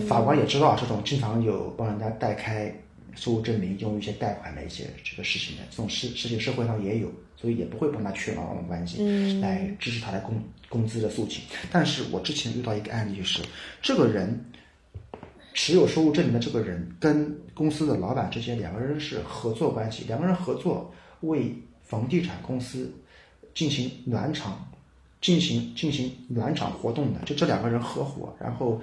法官也知道这种经常有帮人家代开收入证明用一些贷款的一些这个事情的，这种事情社会上也有，所以也不会帮他确保劳动关系来支持他的工资的诉请。但是我之前遇到一个案例，就是这个人持有收入证明的这个人跟公司的老板之间两个人是合作关系，两个人合作为房地产公司进行暖场活动的，就这两个人合伙，然后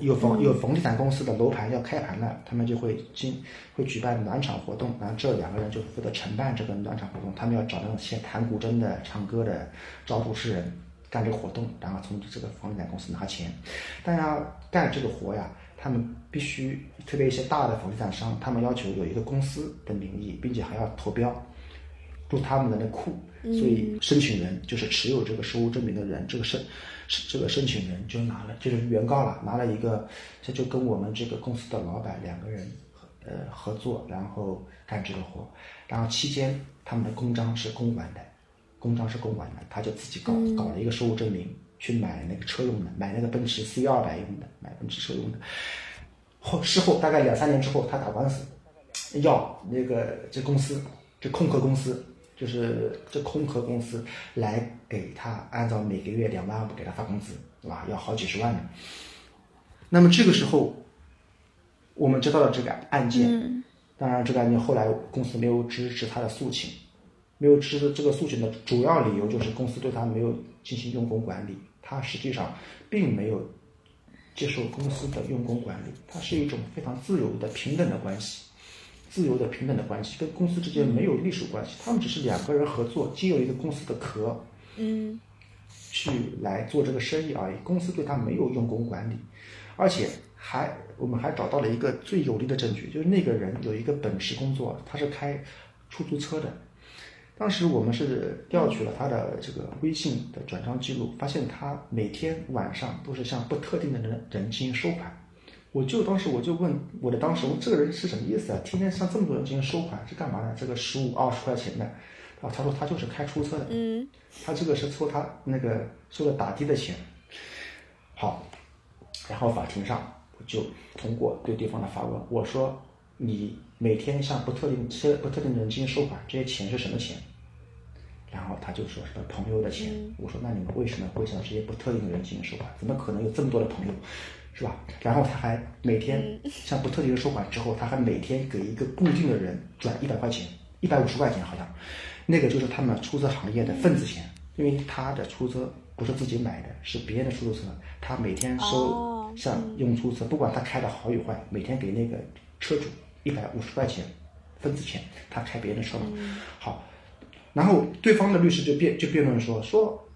有房地产公司的楼盘要开盘了，他们就会举办暖场活动，然后这两个人就负责承办这个暖场活动，他们要找那种先弹古筝的、唱歌的、招主持人干这个活动，然后从这个房地产公司拿钱。但要干这个活呀，他们必须，特别一些大的房地产商，他们要求有一个公司的名义，并且还要投标入他们的那库，所以申请人就是持有这个收入证明的人，这个申请人就拿了，就是原告了，拿了一个，这就跟我们这个公司的老板两个人合作，然后干这个活，然后期间他们的公章是公完的，他就自己搞了一个收入证明，去买那个车用的，买那个奔驰 C200 用的，买奔驰车用的。事后大概2-3年之后，他打官司要那个这空壳公司来给他按照每个月2万5给他发工资，对吧？要好几十万呢。那么这个时候，我们知道了这个案件，当然这个案件后来公司没有支持他的诉请，没有支持这个诉请的主要理由就是公司对他没有进行用工管理，他实际上并没有接受公司的用工管理，它是一种非常自由的平等的关系。跟公司之间没有隶属关系，他们只是两个人合作，借由一个公司的壳，去来做这个生意而已。公司对他没有用工管理，而且我们还找到了一个最有力的证据，就是那个人有一个本职工作，他是开出租车的。当时我们是调取了他的这个微信的转账记录，发现他每天晚上都是向不特定的人进行收款。我就问我的当时，这个人是什么意思啊？天天向这么多人进行收款是干嘛呢？这个15-20块钱的，啊，他说他就是开出租车的，他这个是说他那个收了打的的钱。好，然后法庭上我就通过对对方的发问，我说你每天向不特定人进行收款，这些钱是什么钱？然后他就说是朋友的钱。我说那你们为什么会向这些不特定的人进行收款？怎么可能有这么多的朋友？是吧？然后他还每天向不特定人收款之后，他还每天给一个固定的人转100块钱，150块钱好像，那个就是他们出租车行业的份子钱，因为他的出租车不是自己买的，是别人的出租车，他每天收像用出租车，不管他开的好与坏，每天给那个车主150块钱份子钱，他开别人的车嘛。好，然后对方的律师就辩论说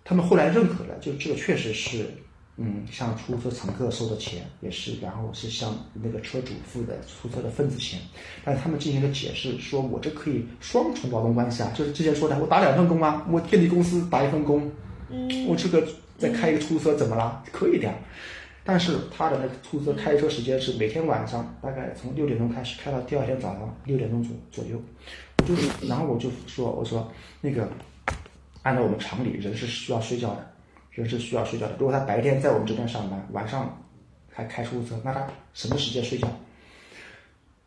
他们后来认可了，就这个确实是。像出租车乘客收的钱也是，然后是向那个车主付的出租车的份子钱，但是他们进行了解释，说我这可以双重劳动关系啊，就是之前说的，我打2份工啊，我电力公司打1份工，我这个再开一个出租车怎么啦？可以的。但是他的那个出租车开车时间是每天晚上大概从6点钟开始开到第二天早上6点钟左右，我就说那个按照我们常理，人是需要睡觉的。如果他白天在我们这边上班，晚上还开出租车，那他什么时间睡觉？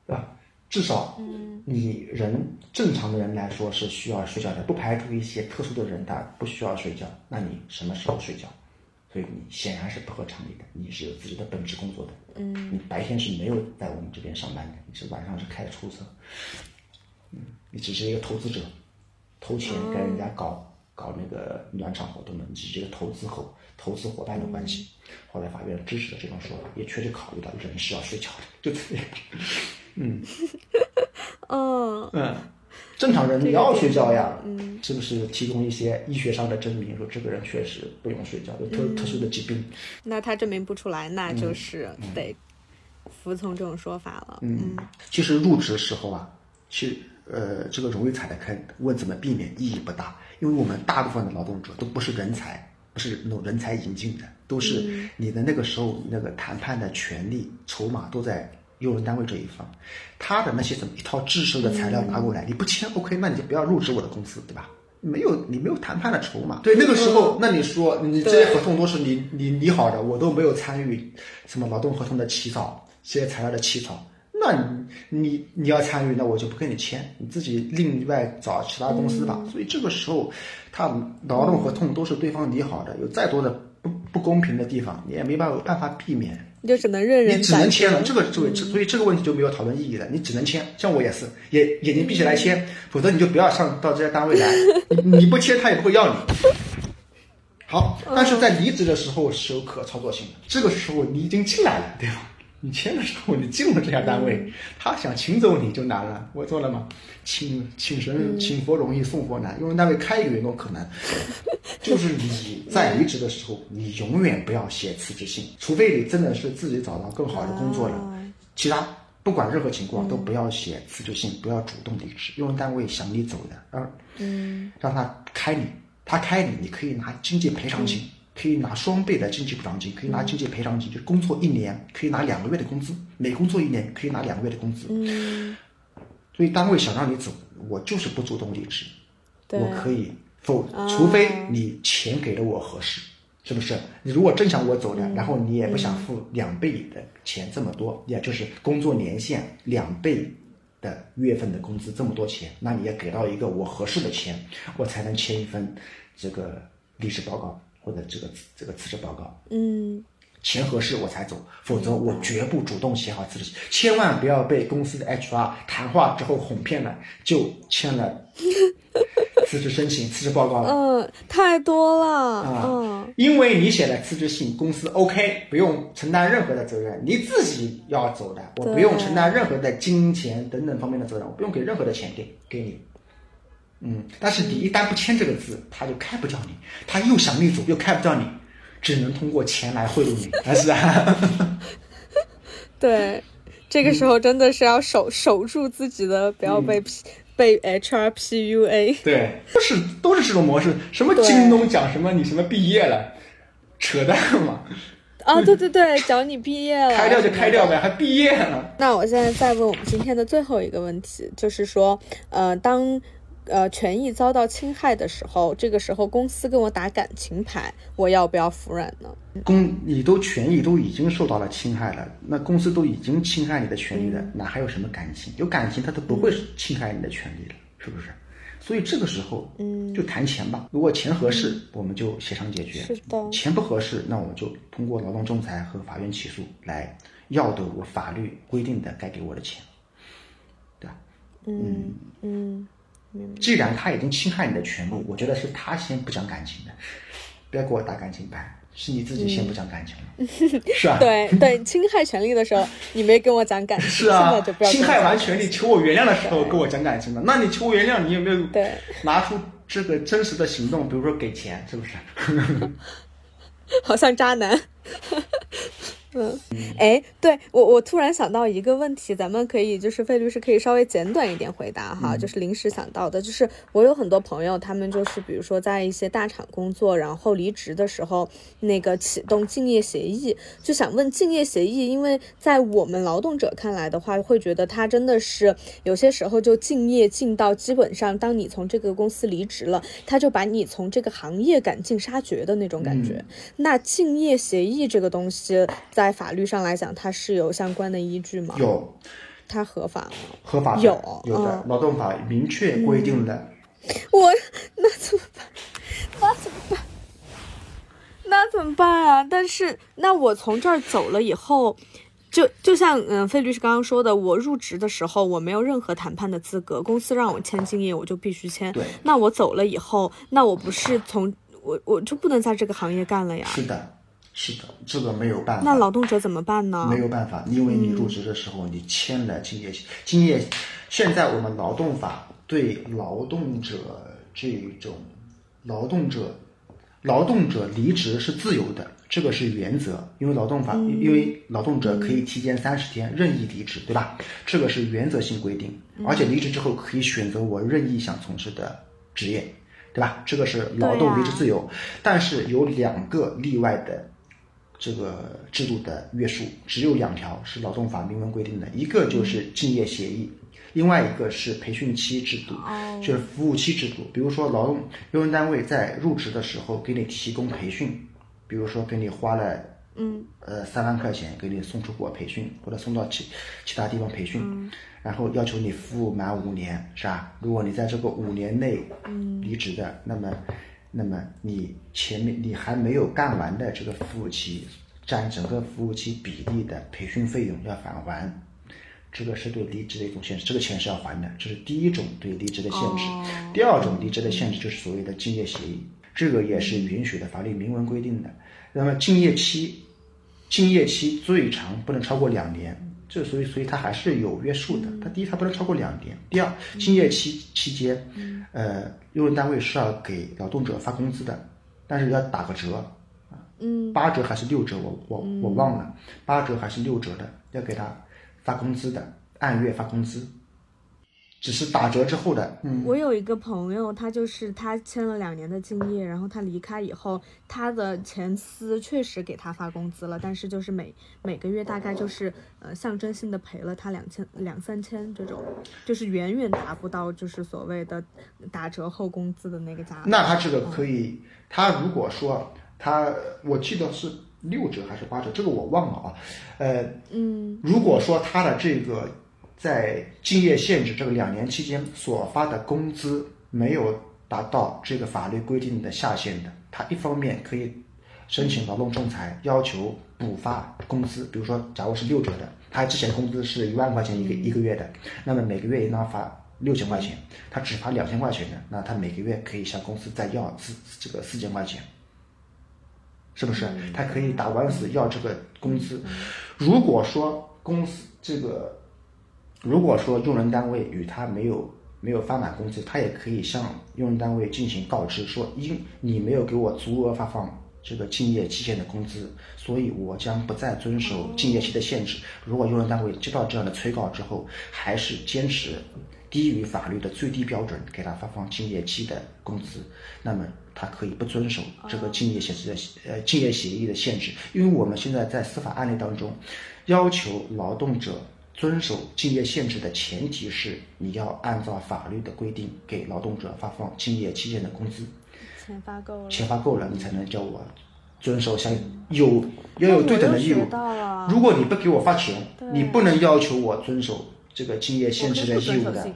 对吧？至少，你人正常的人来说是需要睡觉的，不排除一些特殊的人他不需要睡觉。那你什么时候睡觉？所以你显然是不合常理的。你是有自己的本职工作的，你白天是没有在我们这边上班的，你是晚上是开出租车。你只是一个投资者，投钱跟人家搞那个暖场活动的，你只是一个投资伙伴的关系。后来法院支持了这种说法，也确实考虑到人是要睡觉的，就这样。嗯，哦，嗯，正常人你要睡觉呀，嗯，是不是？提供一些医学上的证明，说这个人确实不用睡觉，有特殊的疾病。那他证明不出来，那就是得服从这种说法了。嗯，其实入职时候啊，去这个容易踩得坑，问怎么避免意义不大，因为我们大部分的劳动者都不是人才，不是那种人才引进的，都是你的那个时候那个谈判的权利筹码都在用人单位这一方，他的那些怎么一套制式的材料拿过来，你不签 OK， 那你就不要入职我的公司，对吧？你没有谈判的筹码。对，那个时候，那你说你这些合同都是你拟好的，我都没有参与什么劳动合同的起草，这些材料的起草。那你要参与，那我就不跟你签，你自己另外找其他公司吧。所以这个时候，他劳动合同都是对方拟好的，有再多的不公平的地方，你也没办法避免，你就只能任人，你只能签了。这个所以这个问题就没有讨论意义了，你只能签。像我也是，眼睛闭起来签，否则你就不要上到这些单位来，你不签他也不会要你。好，但是在离职的时候是有可操作性的，这个时候你已经进来了，对吧？你签的时候，你进入这家单位，他想请走你就难了。我做了吗？请佛容易送佛难，用人单位开一个员工可难。就是你在离职的时候，你永远不要写辞职信，除非你真的是自己找到更好的工作了。其他不管任何情况都不要写辞职信，不要主动离职。用人单位想你走的，让他开你，他开你，你可以拿经济赔偿金。可以拿双倍的经济补偿金，可以拿经济赔偿金，就是工作一年可以拿2个月的工资，每工作一年可以拿2个月的工资。所以单位想让你走，我就是不主动离职，我可以除非你钱给了我合适，是不是？你如果真想我走的，然后你也不想付2倍的钱这么多，也就是工作年限2倍的月份的工资这么多钱，那你也给到一个我合适的钱，我才能签一份这个离职报告。或者这个辞职报告，钱合适我才走，否则我绝不主动写好辞职。千万不要被公司的 HR 谈话之后哄骗了，就签了辞职申请、辞职报告了。太多了啊！因为你写了辞职信，公司 OK， 不用承担任何的责任，你自己要走的，我不用承担任何的金钱等等方面的责任，我不用给任何的钱给你。但是你一旦不签这个字，他就开不掉你，他又想你走，又开不掉你，只能通过钱来贿赂你，还是啊？对，这个时候真的是要守住自己的，不要被 HR PUA。对，都是这种模式，什么京东讲什么你什么毕业了，扯淡嘛。啊、哦，对对对，讲你毕业了，开掉就开掉呗，还毕业了。那我现在再问我们今天的最后一个问题，就是说，当权益遭到侵害的时候，这个时候公司跟我打感情牌，我要不要服软呢？你都权益都已经受到了侵害了，那公司都已经侵害你的权利了，哪还有什么感情？有感情他都不会侵害你的权利了，是不是？所以这个时候，就谈钱吧。如果钱合适，我们就协商解决；是的，钱不合适，那我们就通过劳动仲裁和法院起诉来要得我法律规定的该给我的钱，对吧？既然他已经侵害你的权利，我觉得是他先不讲感情的，不要给我打感情牌，是你自己先不讲感情了，是吧？对对，侵害权利的时候你没跟我讲感情，是啊，现在就不要侵害完权利求我原谅的时候跟我讲感情了。那你求我原谅，你有没有拿出这个真实的行动？比如说给钱，是不是？好像渣男。对，我突然想到一个问题，咱们可以就是费律师可以稍微简短一点回答哈，就是临时想到的，就是我有很多朋友，他们就是比如说在一些大厂工作，然后离职的时候那个启动竞业协议，就想问竞业协议，因为在我们劳动者看来的话，会觉得它真的是有些时候就竞业竞到基本上，当你从这个公司离职了，他就把你从这个行业赶尽杀绝的那种感觉。那竞业协议这个东西在法律上来讲，它是有相关的依据吗？有，它合法吗？合法的，有的，劳动法明确规定的。那怎么办啊？但是，那我从这儿走了以后，就像费律师刚刚说的，我入职的时候我没有任何谈判的资格，公司让我签竞业我就必须签，那我走了以后，那我不是我就不能在这个行业干了呀。是的，这个没有办法。那劳动者怎么办呢？没有办法，因为你入职的时候你签了竞业，现在我们劳动法对劳动者离职是自由的，这个是原则，因为劳动法，因为劳动者可以提前30天任意离职，对吧？这个是原则性规定，而且离职之后可以选择我任意想从事的职业，对吧？这个是劳动离职自由，但是有2个例外的这个制度的约束，只有2条是劳动法明文规定的，一个就是竞业协议，另外一个是培训期制度，就是服务期制度。比如说用人单位在入职的时候给你提供培训，比如说给你花了3万块钱给你送出国培训，或者送到其他地方培训，然后要求你服务满5年，是吧？如果你在这个5年内离职的，那么你前面你还没有干完的这个服务期占整个服务期比例的培训费用要返还，这个是对离职的一种限制，这个钱是要还的，这是第一种对离职的限制。第二种离职的限制就是所谓的竞业协议，这个也是允许的，法律明文规定的。那么竞业期最长不能超过2年，这所以它还是有约束的。它第一，它不能超过2年；第二，竞业期期间，用人单位是要给劳动者发工资的，但是要打个折，8折还是6折？我忘了，8折还是6折的，要给他发工资的，按月发工资。只是打折之后的。我有一个朋友，他签了2年的竞业，然后他离开以后，他的前司确实给他发工资了，但是就是每个月大概就是象征性的赔了他2,000-3,000这种，就是远远达不到就是所谓的打折后工资的那个价。那他这个可以，他如果说我记得是6折还是8折，这个我忘了啊。如果说他的这个。在竞业限制这个2年期间所发的工资没有达到这个法律规定的下限的，他一方面可以申请劳动仲裁，要求补发工资。比如说，假如是6折的，他之前工资是1万块钱一个月的，那么每个月应当发6000块钱，他只发2000块钱的，那他每个月可以向公司再要4000块钱，是不是？他可以打官司要这个工资。如果说用人单位与他没有发满工资，他也可以向用人单位进行告知，说你没有给我足额发放这个竞业期限的工资，所以我将不再遵守竞业期的限制。如果用人单位接到这样的催告之后，还是坚持低于法律的最低标准给他发放竞业期的工资，那么他可以不遵守这个竞业协议的限制。因为我们现在在司法案例当中，要求劳动者遵守竞业限制的前提是你要按照法律的规定给劳动者发放竞业期间的工资，钱发够了你才能叫我遵守，要有对等的义务。如果你不给我发钱，你不能要求我遵守这个竞业限制的义务的。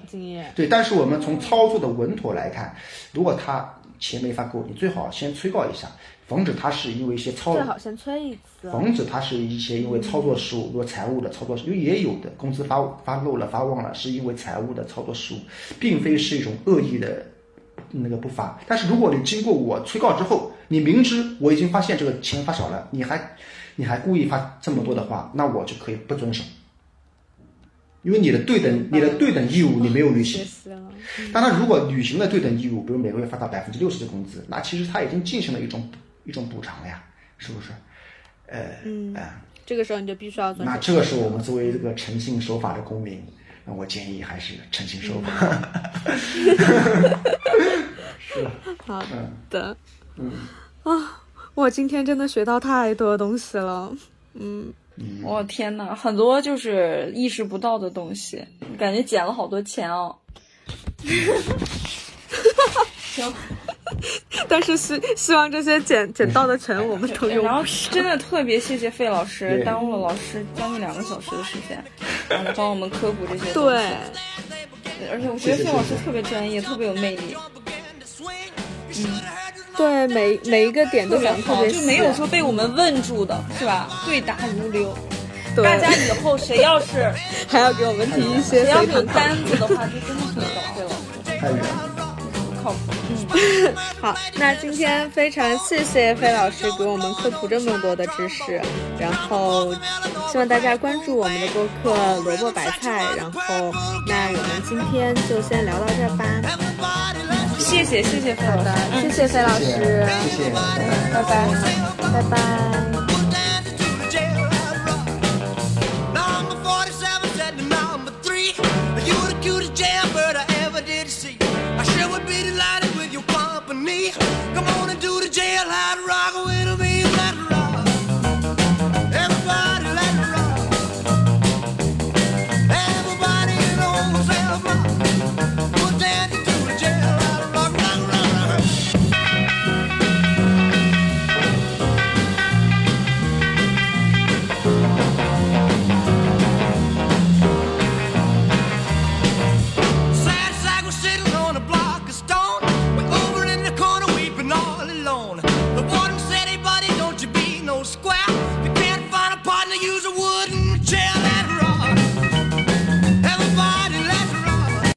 对，但是我们从操作的稳妥来看，如果他钱没发够，你最好先催告一下，防止他是因为一些操作，最好先催一次，防止他是一些因为操作失误，如财务的操作失误，也有的工资发漏了、发忘了，是因为财务的操作失误，并非是一种恶意的那个不发。但是如果你经过我催告之后，你明知我已经发现这个钱发少了，你还故意发这么多的话，那我就可以不遵守，因为你的对等义务你没有履行。当然，如果履行了对等义务，比如每个月发到60%的工资，那其实他已经进行了一种补偿了呀，是不是？这个时候你就必须要遵守。那这个时候我们作为这个诚信守法的公民，那我建议还是诚信守法。是。好的。我今天真的学到太多东西了。我天哪，很多就是意识不到的东西，感觉捡了好多钱哦。但是希望这些捡到的钱我们都用。然后真的特别谢谢费老师，耽误了老师将近2个小时的时间，然后帮我们科普这些东西。对，而且我觉得费老师特别专业，特别有魅力。对，每一个点都讲特别细，就没有说被我们问住的，是吧？对答如流。大家以后谁要是还要给我们提一些，谁要是有单子的话，就真的是给我们太远了，靠谱。嗯，好，那今天非常谢谢飞老师给我们科普这么多的知识，然后希望大家关注我们的播客萝卜白菜，然后那我们今天就先聊到这吧。谢谢飞老师，谢谢，拜拜。